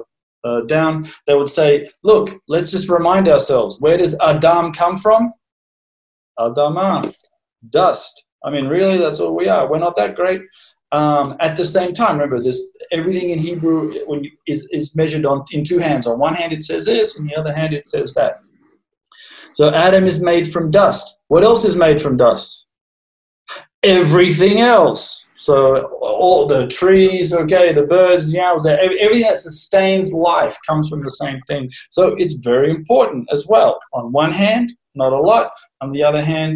Uh, down, they would say, look, let's just remind ourselves, where does Adam come from? Adama, dust. I mean, really, that's all we are. We're not that great. Um, at the same time, remember, this everything in Hebrew when you, is, is measured on in two hands. On one hand, it says this, on the other hand, it says that. So Adam is made from dust. What else is made from dust? Everything else. So all the trees, okay, the birds, the animals, everything that sustains life comes from the same thing. So it's very important as well. On one hand, not a lot. On the other hand,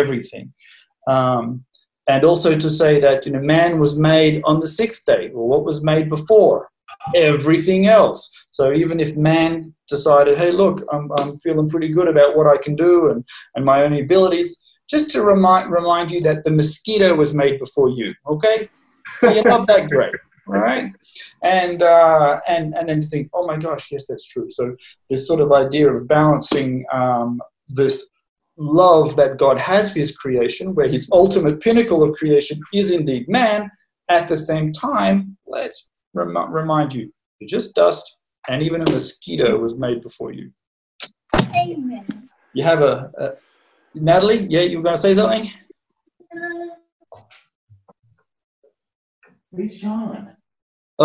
everything. Um, and also to say that, you know, man was made on the sixth day, or what was made before? Everything else. So even if man decided, hey, look, I'm, I'm feeling pretty good about what I can do and, and my own abilities, just to remind remind you that the mosquito was made before you, okay? You're not that great, all right? And, uh, and, and then you think, oh, my gosh, yes, that's true. So this sort of idea of balancing um, this love that God has for his creation, where his ultimate pinnacle of creation is indeed man, at the same time, let's rem remind you, you're just dust, and even a mosquito was made before you. Amen. You have a... a Natalie, yeah, you were going to say something?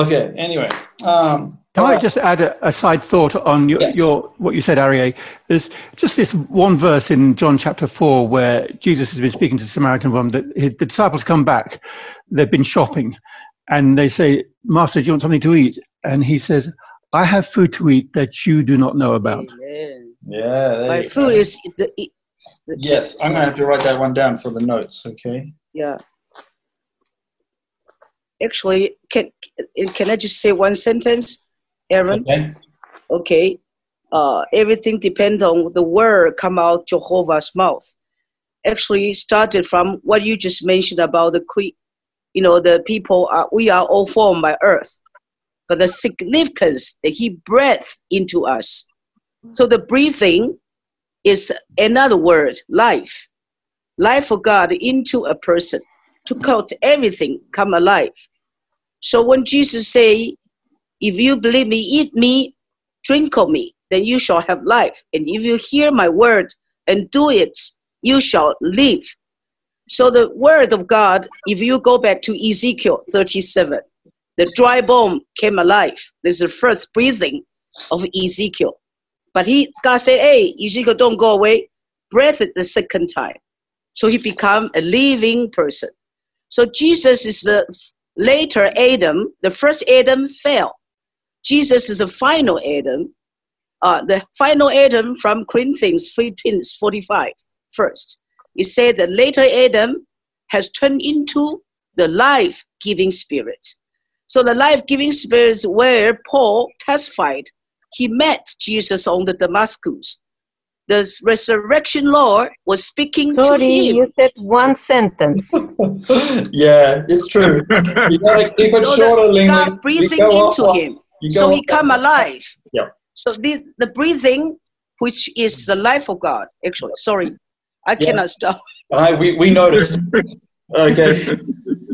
Okay, anyway. Um, Can I just add a, a side thought on your, yes. your what you said, Aryeh? There's just this one verse in John chapter four where Jesus has been speaking to the Samaritan woman that his, the disciples come back. They've been shopping, and they say, Master, do you want something to eat? And he says, I have food to eat that you do not know about. Amen. Yeah. But food is the, the yes. I'm gonna have to write that one down for the notes. Okay. Yeah. Actually, can can I just say one sentence, Aaron? Okay. Okay. Uh, everything depends on the word come out Jehovah's mouth. Actually, started from what you just mentioned about the creed. You know, the people are, we are all formed by earth, but the significance that he breathed into us. So the breathing is another word, life. Life of God into a person to cut everything come alive. So when Jesus say, if you believe me, eat me, drink of me, then you shall have life. And if you hear my word and do it, you shall live. So the word of God, if you go back to Ezekiel thirty-seven, the dry bone came alive. This is the first breathing of Ezekiel. But he, God said, hey, Ezekiel, don't go away. Breathe it the second time. So he became a living person. So Jesus is the later Adam. The first Adam fell. Jesus is the final Adam. Uh, the final Adam from Corinthians fifteen forty-five first. It said that later Adam has turned into the life-giving spirit. So the life-giving spirit is where Paul testified. He met Jesus on the Damascus. The resurrection Lord was speaking Sorry, to him. You said one sentence. Yeah, it's true. You gotta keep it so short. God breathing into off, him, so he come off. alive. Yeah. So the, the breathing, which is the life of God, actually. Sorry. I yeah. cannot stop. I, we, we noticed. Okay.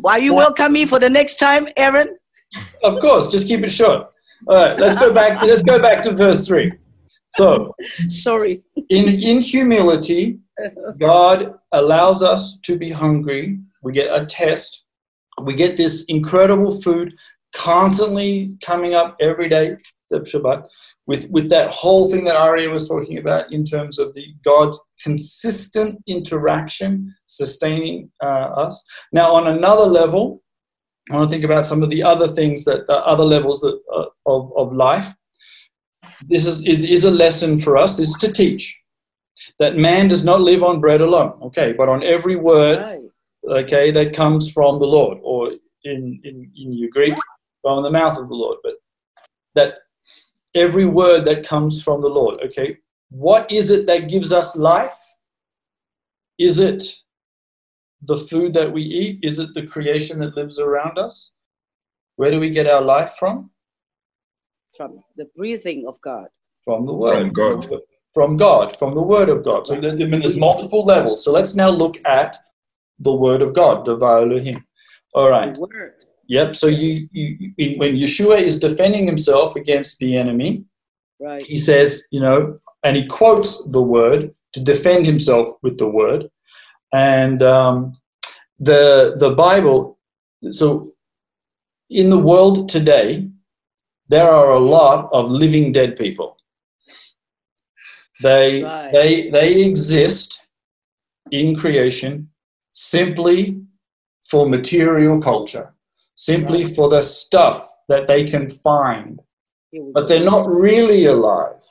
Well, are you welcoming for the next time, Aaron? Of course. Just keep it short. All right. Let's go back. Let's go back to verse three. So, sorry. In in humility, God allows us to be hungry. We get a test. We get this incredible food constantly coming up every day. The Shabbat. With, with that whole thing that Aria was talking about in terms of the God's consistent interaction sustaining uh, us. Now, on another level, I want to think about some of the other things that uh, other levels that, uh, of, of life. This is, it is a lesson for us. This is to teach that man does not live on bread alone, okay, but on every word, okay, that comes from the Lord, or in, in, in your Greek, from the mouth of the Lord, but that every word that comes from the Lord, okay? What is it that gives us life? Is it the food that we eat? Is it the creation that lives around us? Where do we get our life from? From the breathing of God. From the Word. From God. From God, from the Word of God. So I mean, there's multiple levels. So let's now look at the Word of God, Devar Elohim. All right. The Word. Yep. So you, you, when Yeshua is defending himself against the enemy, right. He says, you know, and he quotes the word to defend himself with the word, and um, the the Bible. So, in the world today, there are a lot of living dead people. They right. they they exist in creation simply for material culture. Simply right. for the stuff that they can find, but they're not really alive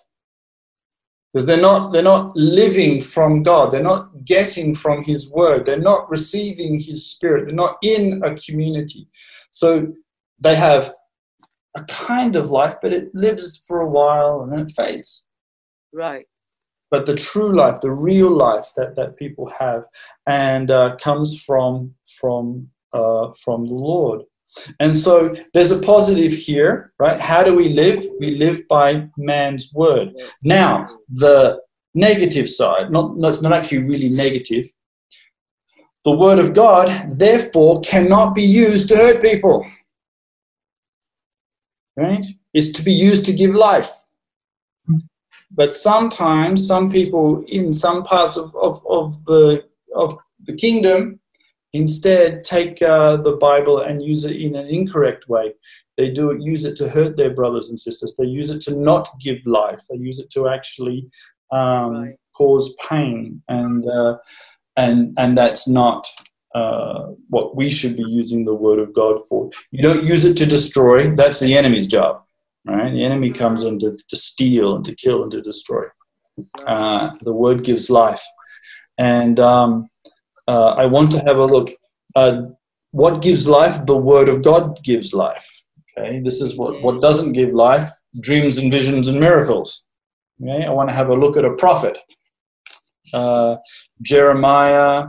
because they're not they're not living from God. They're not getting from His Word. They're not receiving His Spirit. They're not in a community. So they have a kind of life, but it lives for a while and then it fades. Right. But the true life, the real life that that people have, and uh, comes from from uh, from the Lord. And so there's a positive here, right? How do we live? We live by man's word. Now, the negative side, not, not, it's not actually really negative. The word of God, therefore, cannot be used to hurt people. Right? It's to be used to give life. But sometimes some people in some parts of, of, of, the, of the kingdom instead take uh, the Bible and use it in an incorrect way. They do use it to hurt their brothers and sisters. They use it to not give life. They use it to actually um, right. cause pain, and uh, and and that's not uh, what we should be using the Word of God for. You don't use it to destroy. That's the enemy's job, right? The enemy comes in to, to steal and to kill and to destroy. Uh, the word gives life. And um, uh, I want to have a look. Uh, what gives life? The word of God gives life. Okay, this is what, what doesn't give life, dreams and visions and miracles. Okay, I want to have a look at a prophet. Uh, Jeremiah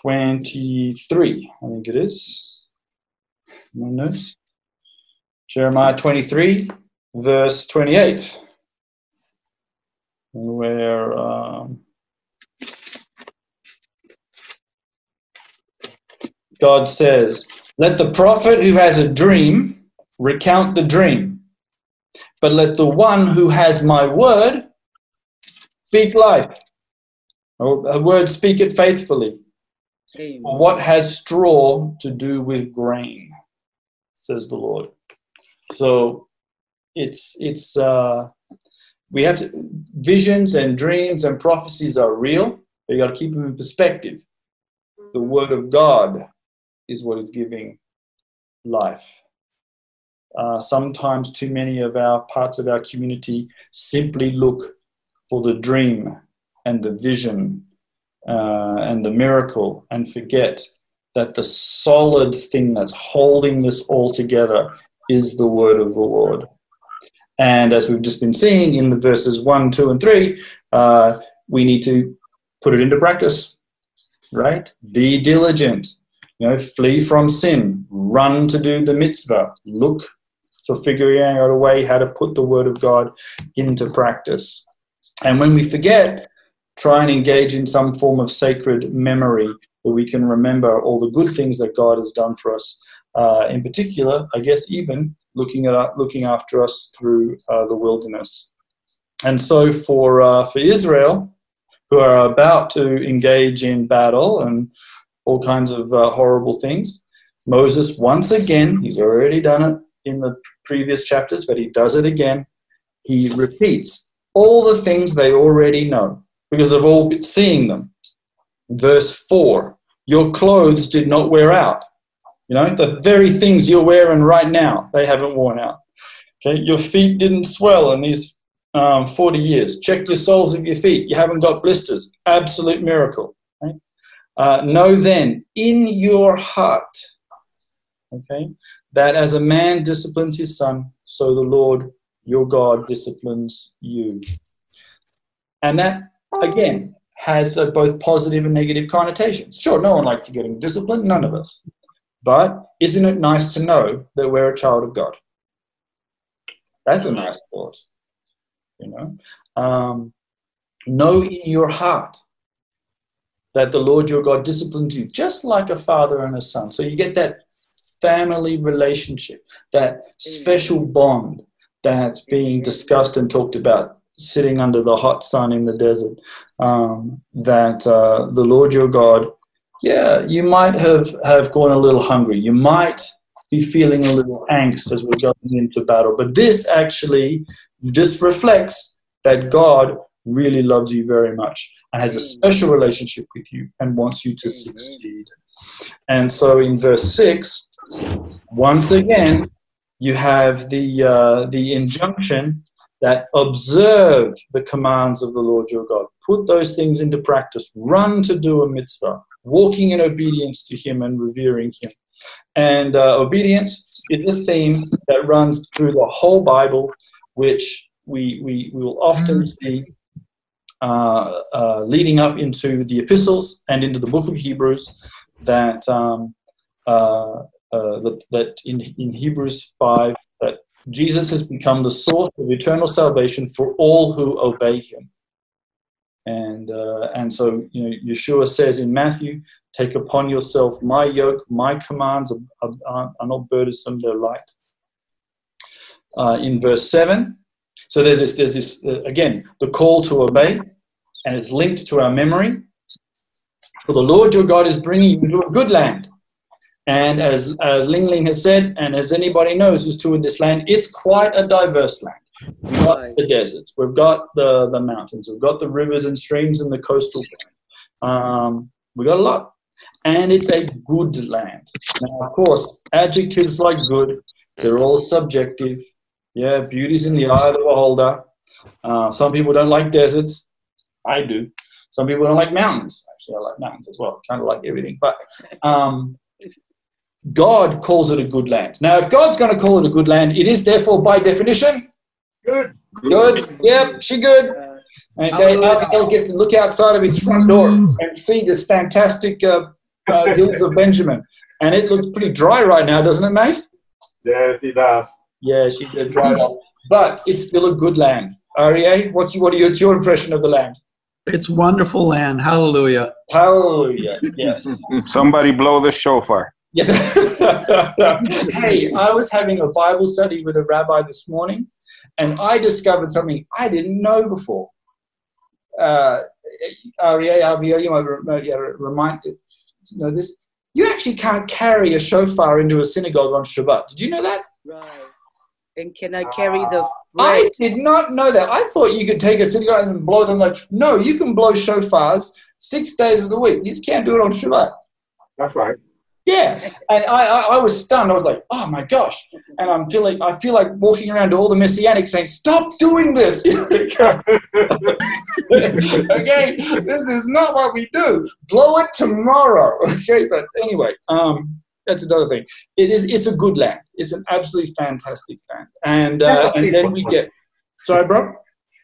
twenty-three, I think it is. My notes. Jeremiah twenty-three, verse twenty-eight. Where... Um, God says, let the prophet who has a dream recount the dream, but let the one who has my word speak life. A word, speak it faithfully. Amen. What has straw to do with grain, says the Lord. So it's, it's uh, we have to, visions and dreams and prophecies are real, but you got to keep them in perspective. The word of God is what is giving life. Uh, sometimes too many of our parts of our community simply look for the dream and the vision uh, and the miracle and forget that the solid thing that's holding this all together is the word of the Lord. And as we've just been seeing in the verses one, two, and three, uh, we need to put it into practice, right? Be diligent. You know, flee from sin, run to do the mitzvah, look for figuring out a way how to put the word of God into practice. And when we forget, try and engage in some form of sacred memory where we can remember all the good things that God has done for us. Uh, in particular, I guess even looking at looking after us through uh, the wilderness. And so for uh, for Israel, who are about to engage in battle and all kinds of uh, horrible things. Moses, once again, he's already done it in the previous chapters, but he does it again. He repeats all the things they already know because they've all been seeing them. Verse four, your clothes did not wear out. You know, the very things you're wearing right now, they haven't worn out. Okay, your feet didn't swell in these um, forty years. Check your soles of your feet. You haven't got blisters. Absolute miracle. Uh, know then in your heart, okay, that as a man disciplines his son, so the Lord your God disciplines you. And that, again, has uh, both positive and negative connotations. Sure, no one likes to get disciplined, none of us. But isn't it nice to know that we're a child of God? That's a nice thought, you know. Um, know in your heart that the Lord your God disciplines you, just like a father and a son. So you get that family relationship, that special bond that's being discussed and talked about, sitting under the hot sun in the desert, um, that uh, the Lord your God, yeah, you might have, have gone a little hungry. You might be feeling a little angst as we're going into battle. But this actually just reflects that God really loves you very much and has a special relationship with you and wants you to succeed. And so in verse six, once again, you have the uh, the injunction that observe the commands of the Lord your God. Put those things into practice. Run to do a mitzvah, walking in obedience to him and revering him. And uh, obedience is a theme that runs through the whole Bible, which we, we, we will often see Uh, uh, leading up into the epistles and into the book of Hebrews, that um, uh, uh, that, that in, in Hebrews five, that Jesus has become the source of eternal salvation for all who obey him. And uh, and so you know, Yeshua says in Matthew, take upon yourself my yoke, my commands are, are, are not burdensome, they're light. Uh, in verse seven, so there's this, there's this uh, again, the call to obey, and it's linked to our memory. For the Lord your God is bringing you into a good land. And as, as Ling Ling has said, and as anybody knows who's toured this land, it's quite a diverse land. We've got the deserts, we've got the, the mountains, we've got the rivers and streams and the coastal plain. Um, we've got a lot. And it's a good land. Now, of course, adjectives like good, they're all subjective. Yeah, beauty's in the eye of the beholder. Uh, some people don't like deserts. I do. Some people don't like mountains. Actually, I like mountains as well. Kind of like everything. But um, God calls it a good land. Now, if God's going to call it a good land, it is therefore, by definition, good. Good. Good. Yep, she good. Okay, Abigail gets to look outside of his front door and see this fantastic uh, uh, hills of Benjamin. And it looks pretty dry right now, doesn't it, mate? Yes, it does. Yeah, she did dry off. But it's still a good land. R E A, what's what are your, what's your impression of the land? It's wonderful land. Hallelujah. Hallelujah. Yes. Somebody blow the shofar. Yes. Hey, I was having a Bible study with a rabbi this morning, and I discovered something I didn't know before. Uh, R E A, R V O, you might remind you know this. You actually can't carry a shofar into a synagogue on Shabbat. Did you know that? Right. And can I carry the... Right. I did not know that. I thought you could take a synagogue and blow them like... No, you can blow shofars six days of the week. You just can't do it on Shabbat. That's right. Yeah. And I, I, I was stunned. I was like, oh, my gosh. And I'm feeling, I feel like walking around to all the Messianics saying, stop doing this. Okay, this is not what we do. Blow it tomorrow. Okay, but anyway... Um, That's another thing. It is. It's a good land. It's an absolutely fantastic land. And uh, and then we get. Sorry, bro.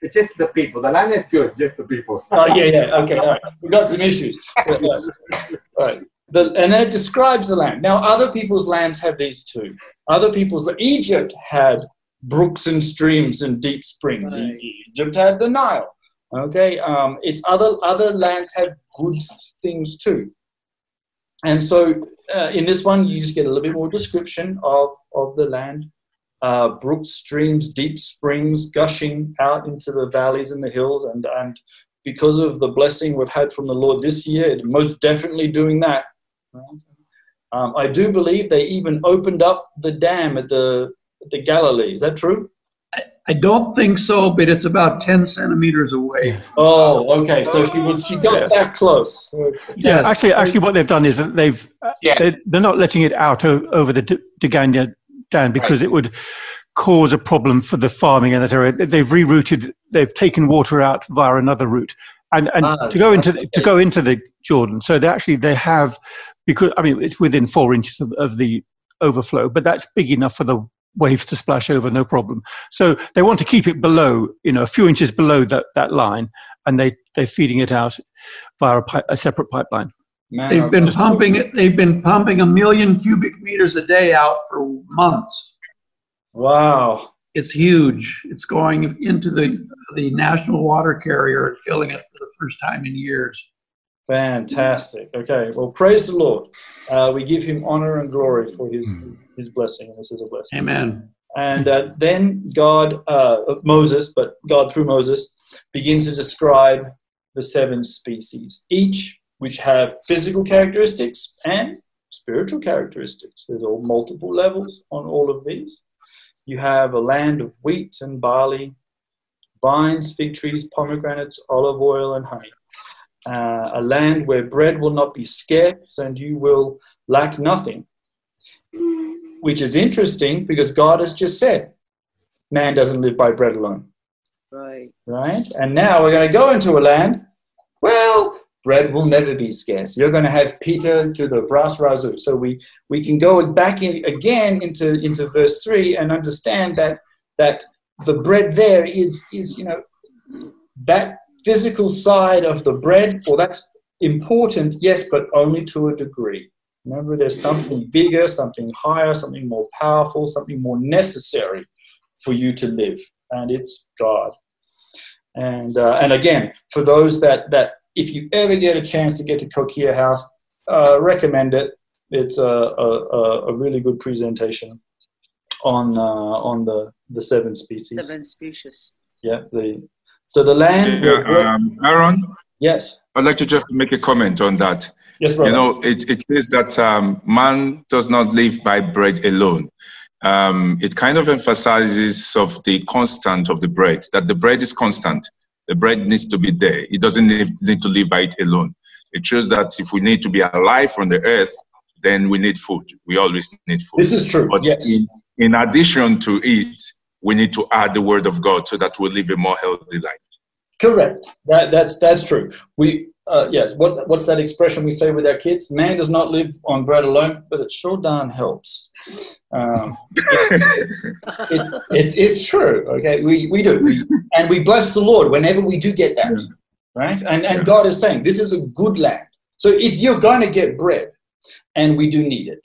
It's just the people. The land is good. Just the people. Oh yeah, yeah. Okay, all right. We got some issues. But, uh, all right. The, and then it describes the land. Now, other people's lands have these too. Other people's. Egypt had brooks and streams and deep springs. Right. Egypt had the Nile. Okay. Um. It's other other lands have good things too. And so uh, in this one, you just get a little bit more description of, of the land, uh, brooks, streams, deep springs, gushing out into the valleys and the hills. And, and because of the blessing we've had from the Lord this year, it most definitely doing that. Um, I do believe they even opened up the dam at the, at the Galilee. Is that true? I, I don't think so, but it's about ten centimeters away. Oh, okay. So she was, she got yeah. that close. Yeah. yeah. Actually, actually, what they've done is that they've yeah. they, they're not letting it out o- over the D- Dagania Dam because right. it would cause a problem for the farming in that area. They've rerouted. They've taken water out via another route, and and ah, to go into the, okay. to go into the Jordan. So they actually they have because I mean it's within four inches of, of the overflow, but that's big enough for the waves to splash over, no problem. So they want to keep it below, you know, a few inches below that, that line, and they, they're feeding it out via a, pi- a separate pipeline. Man, they've been pumping it. They've been pumping a million cubic meters a day out for months. Wow. It's huge. It's going into the, the national water carrier and filling it for the first time in years. Fantastic. Okay. Well, praise the Lord. Uh, we give him honor and glory for his, his, his blessing. And this is a blessing. Amen. And uh, then God, uh, Moses, but God through Moses, begins to describe the seven species, each which have physical characteristics and spiritual characteristics. There's all multiple levels on all of these. You have a land of wheat and barley, vines, fig trees, pomegranates, olive oil, and honey. Uh, a land where bread will not be scarce and you will lack nothing. Which is interesting because God has just said, man doesn't live by bread alone. Right. Right? And now we're going to go into a land, well, bread will never be scarce. You're going to have Peter to the brass razoo. So we, we can go back in again into, into verse three and understand that that the bread there is, is you know, that physical side of the bread, well, that's important, yes, but only to a degree. Remember, there's something bigger, something higher, something more powerful, something more necessary for you to live, and it's God. And uh, and again, for those that, that if you ever get a chance to get to Kokia House, uh, recommend it. It's a, a, a really good presentation on uh, on the, the seven species. Seven species. Yeah, the... So the land... Yeah, um, Aaron? Yes. I'd like to just make a comment on that. Yes, brother. You know, it, it says that um, man does not live by bread alone. Um, it kind of emphasizes of the constant of the bread, that the bread is constant. The bread needs to be there. It doesn't need, need to live by it alone. It shows that if we need to be alive on the earth, then we need food. We always need food. This is true, but yes. In, in addition to it, we need to add the word of God so that we live a more healthy life. Correct. That, that's that's true. We uh, yes. What what's that expression we say with our kids? Man does not live on bread alone, but it sure darn helps. Um, it's, it's it's true. Okay, we we do, we, and we bless the Lord whenever we do get that, yeah. right? And and yeah. God is saying this is a good land. So if you're going to get bread, and we do need it,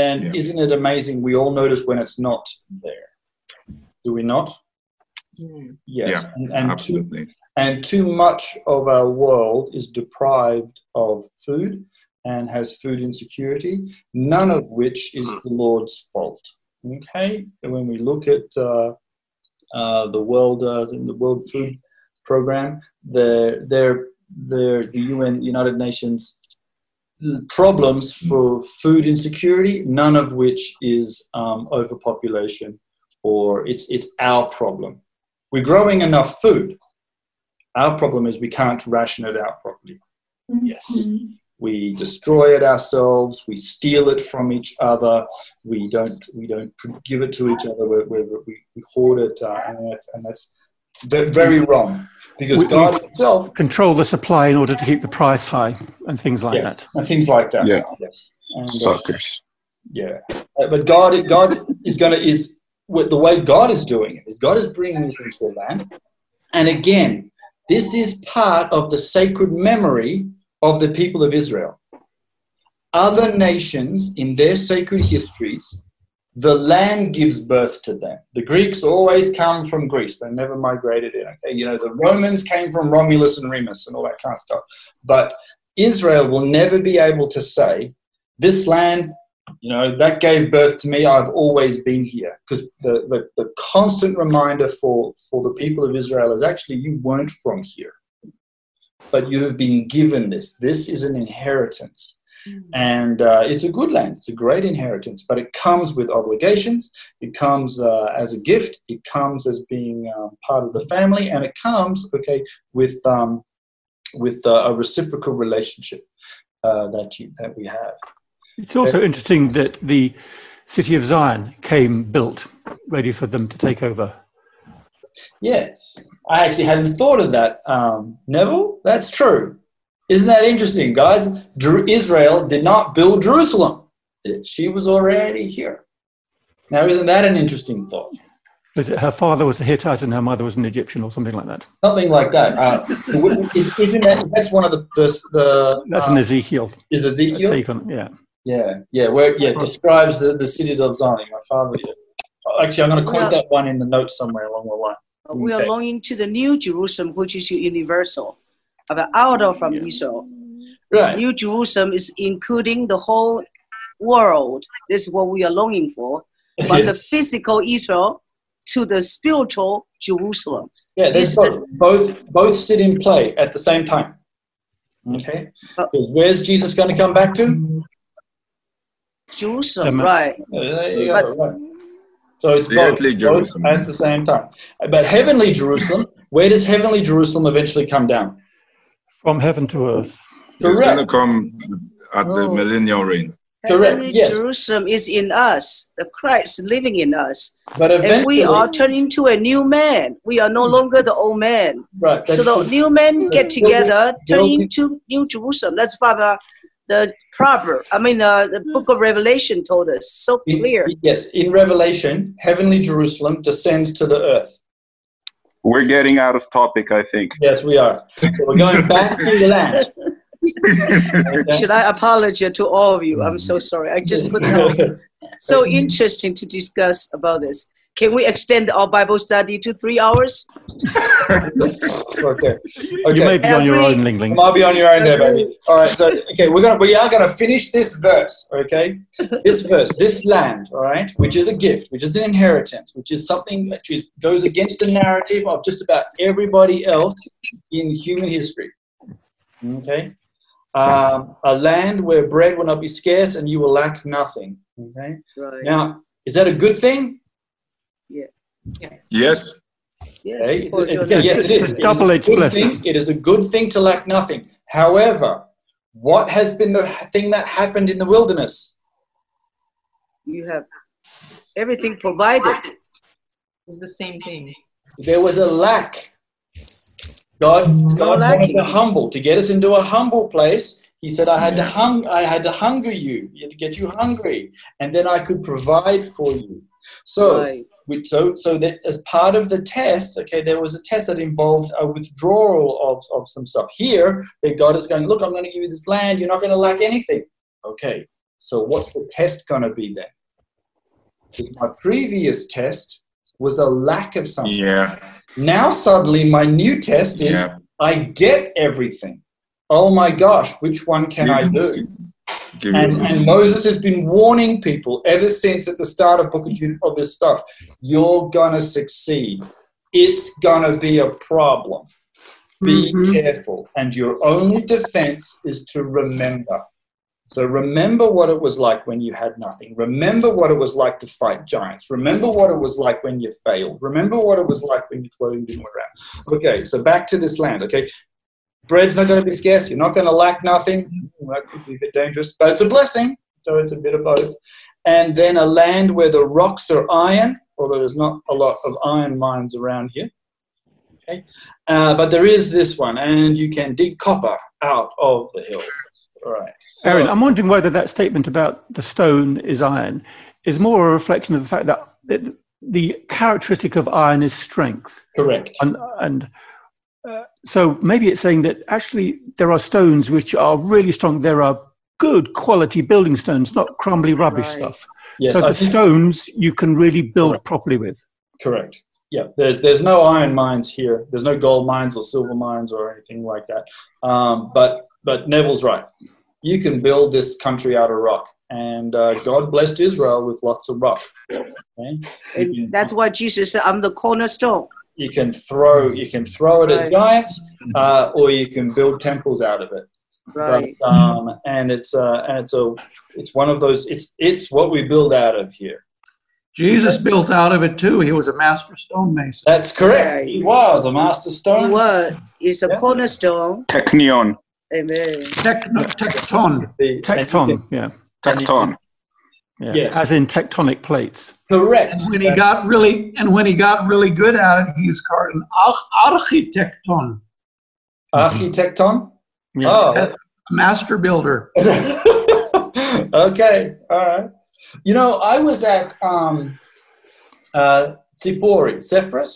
and yeah. isn't it amazing? We all notice when it's not there, do we not? Yes, yeah, and, and, absolutely. Too, and too much of our world is deprived of food and has food insecurity, none of which is the Lord's fault. Okay, and when we look at uh, uh, the world uh, in the World Food Program, the their the the U N United Nations problems for food insecurity, none of which is um, overpopulation, or it's it's our problem. We're growing enough food. Our problem is we can't ration it out properly. Yes. Mm-hmm. We destroy it ourselves. We steal it from each other. We don't we don't give it to each other. We're, we're, we we hoard it, uh, and, that's, and that's very wrong. Because we, God himself... Control the supply in order to keep the price high and things like yeah, that. And things like that. Yeah. Yes. And, Suckers. Uh, yeah. Uh, but God, God is going to... is. With the way God is doing it, is God is bringing this into the land. And again, this is part of the sacred memory of the people of Israel. Other nations in their sacred histories, the land gives birth to them. The Greeks always come from Greece. They never migrated in. Okay? You know, the Romans came from Romulus and Remus and all that kind of stuff. But Israel will never be able to say, this land... You know, that gave birth to me. I've always been here. Because the, the, the constant reminder for, for the people of Israel is actually you weren't from here, but you have been given this. This is an inheritance. Mm. And uh, it's a good land. It's a great inheritance, but it comes with obligations. It comes uh, as a gift. It comes as being uh, part of the family. And it comes, okay, with, um, with uh, a reciprocal relationship uh, that, you, that we have. It's also interesting that the city of Zion came built, ready for them to take over. Yes. I actually hadn't thought of that, um, Neville. That's true. Isn't that interesting, guys? Israel did not build Jerusalem. She was already here. Now, isn't that an interesting thought? Was it her father was a Hittite and her mother was an Egyptian or something like that? Something like that. Uh, isn't that, that's one of the... the, the that's uh, an Ezekiel. Is Ezekiel? Take on, yeah. Yeah, yeah, where yeah describes the, the city of Zion. My father. Actually, I'm going to quote well, that one in the notes somewhere along the line. Okay. We are longing to the new Jerusalem, which is universal, about out from yeah. Israel. Right. The new Jerusalem is including the whole world. This is what we are longing for. But the physical Israel to the spiritual Jerusalem. Yeah, they the, both both sit in play at the same time. Okay, uh, where's Jesus going to come back to? Jerusalem, right. Yeah, but, right. So it's both, both at the same time. But heavenly Jerusalem, where does heavenly Jerusalem eventually come down? From heaven to earth. Correct. It's going to come at oh. the millennial reign. Correct. Heavenly yes. Jerusalem is in us. The Christ living in us. But and we are turning to a new man. We are no longer the old man. Right. So the true. new men get together, turn into new Jerusalem. That's Father. The proverb, I mean, uh, the book of Revelation told us so clear. In, yes, in Revelation, heavenly Jerusalem descends to the earth. We're getting out of topic, I think. Yes, we are. So we're going back to the land. Okay. Should I apologize to all of you? I'm so sorry. I just couldn't help it. So interesting to discuss about this. Can we extend our Bible study to three hours? Okay. Okay. You may be on your own, Ling Ling. You might be on your own there, baby. All right, so okay, we're gonna we are gonna finish this verse, okay? This verse, this land, all right, which is a gift, which is an inheritance, which is something that is, goes against the narrative of just about everybody else in human history. Okay, um, a land where bread will not be scarce and you will lack nothing. Okay, right. Now is that a good thing? Yeah. Yes. Yes. Yes, okay. it, it, it, yes, it is. It is, a thing, it is a good thing to lack nothing. However, what has been the thing that happened in the wilderness? You have everything provided. It's the same thing. There was a lack. God, God wanted the humble to get us into a humble place. He said, I had to hung, I had to hunger you, you had to get you hungry, and then I could provide for you. So, right. we, so, so that as part of the test, okay, there was a test that involved a withdrawal of, of some stuff. Here, that God is going, look, I'm going to give you this land. You're not going to lack anything. Okay, so what's the test going to be then? Because my previous test was a lack of something. Yeah. Now suddenly my new test is yeah. I get everything. Oh my gosh, which one can yeah, I do? do and, and Moses has been warning people ever since at the start of Book of Jude of this stuff. You're going to succeed. It's going to be a problem. Be mm-hmm. careful. And your only defense is to remember. So remember what it was like when you had nothing. Remember what it was like to fight giants. Remember what it was like when you failed. Remember what it was like when your clothing didn't wear out. Okay, so back to this land, okay? Bread's not going to be scarce. You're not going to lack nothing. That could be a bit dangerous, but it's a blessing. So it's a bit of both. And then a land where the rocks are iron, although there's not a lot of iron mines around here. Okay, uh, but there is this one, and you can dig copper out of the hill. All right. So, Aaron, I'm wondering whether that statement about the stone is iron is more a reflection of the fact that it, the characteristic of iron is strength. Correct. And, and Uh, so maybe it's saying that actually there are stones which are really strong. There are good quality building stones, not crumbly rubbish right. stuff. Yes, so I the stones you can really build correct. properly with. Correct. Yeah. There's there's no iron mines here. There's no gold mines or silver mines or anything like that. Um, but but Neville's right. You can build this country out of rock. And uh, God blessed Israel with lots of rock. Okay? And that's why Jesus said, I'm the cornerstone. You can throw, you can throw it right. at giants, uh, or you can build temples out of it. Right. But, um, and it's uh, and it's a, it's one of those. It's it's what we build out of here. Jesus yeah. built out of it too. He was a master stonemason. That's correct. Right. He was a master stone. He was. He's a yeah. cornerstone. Tecton. Amen. Tecton. Tecton. Tecton. Yeah. Tecton. Yeah, yes. As in tectonic plates. Correct. And when he got really, and when he got really good at it, he's called an architecton. Architecton? Yeah. Oh, master builder. Okay, all right. You know, I was at um, uh, Tzipori, Sepphoris.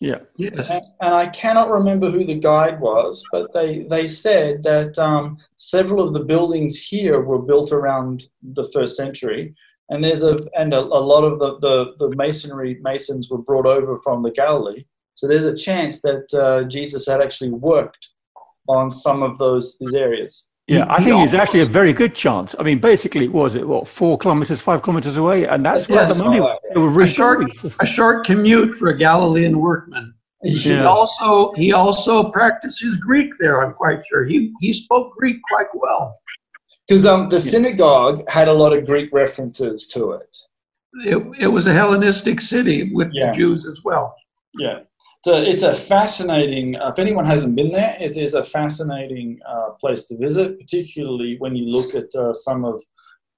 Yeah. Yes. And, and I cannot remember who the guide was, but they, they said that um, several of the buildings here were built around the first century, and there's a and a, a lot of the, the, the masonry masons were brought over from the Galilee. So there's a chance that uh, Jesus had actually worked on some of those these areas. Yeah, I think it's actually a very good chance. I mean, basically, it was it what four kilometers, five kilometers away, and that's where yes. the money was. It was a short, a short commute for a Galilean workman. Yeah. He also he also practices Greek there. I'm quite sure he he spoke Greek quite well. Because um, the synagogue had a lot of Greek references to it. It, it was a Hellenistic city with yeah. the Jews as well. Yeah. So it's a fascinating, uh, if anyone hasn't been there, it is a fascinating uh, place to visit, particularly when you look at uh, some of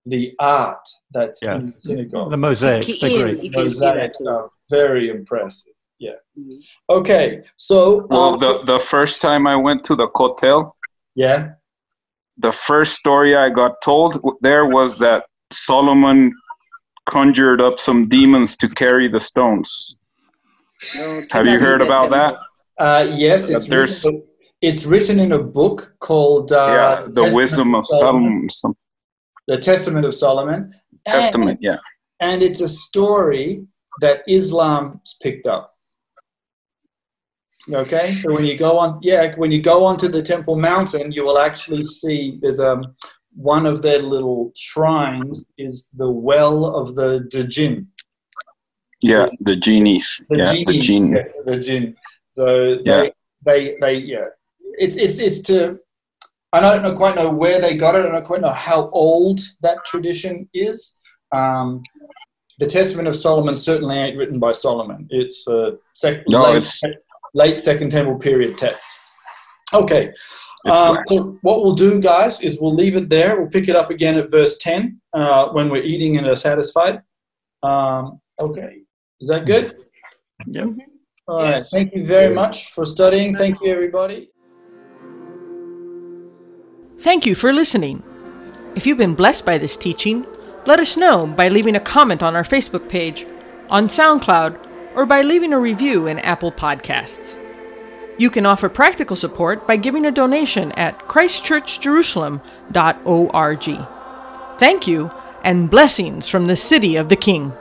the art that's yeah. in the synagogue. The mosaics, the Greek mosaics are very impressive, yeah. Mm-hmm. Okay, so... Um, well, the, the first time I went to the Kotel, yeah. the first story I got told there was that Solomon conjured up some demons to carry the stones. No, have you heard about that? Uh, yes, it's written, it's written in a book called uh, yeah, The Wisdom of Solomon. The Testament of Solomon. Testament, and, yeah. And it's a story that Islam's picked up. Okay, so when you go on, yeah, when you go onto the Temple Mountain, you will actually see there's a one of their little shrines is the well of the Djinn. Yeah, the genies. The yeah, genies. The gene. Yeah, the gene. So they, yeah. they, they, yeah. It's, it's, it's to. I don't know, quite know where they got it. I don't quite know how old that tradition is. Um, the Testament of Solomon certainly ain't written by Solomon. It's a sec- no, late, it's... late Second Temple period text. Okay. Um, so what we'll do, guys, is we'll leave it there. We'll pick it up again at verse ten uh, when we're eating and are satisfied. Um, okay. Is that good? Yeah. Mm-hmm. All yes. right. Thank you very much for studying. Thank you, everybody. Thank you for listening. If you've been blessed by this teaching, let us know by leaving a comment on our Facebook page, on SoundCloud, or by leaving a review in Apple Podcasts. You can offer practical support by giving a donation at christchurch jerusalem dot org. Thank you, and blessings from the City of the King.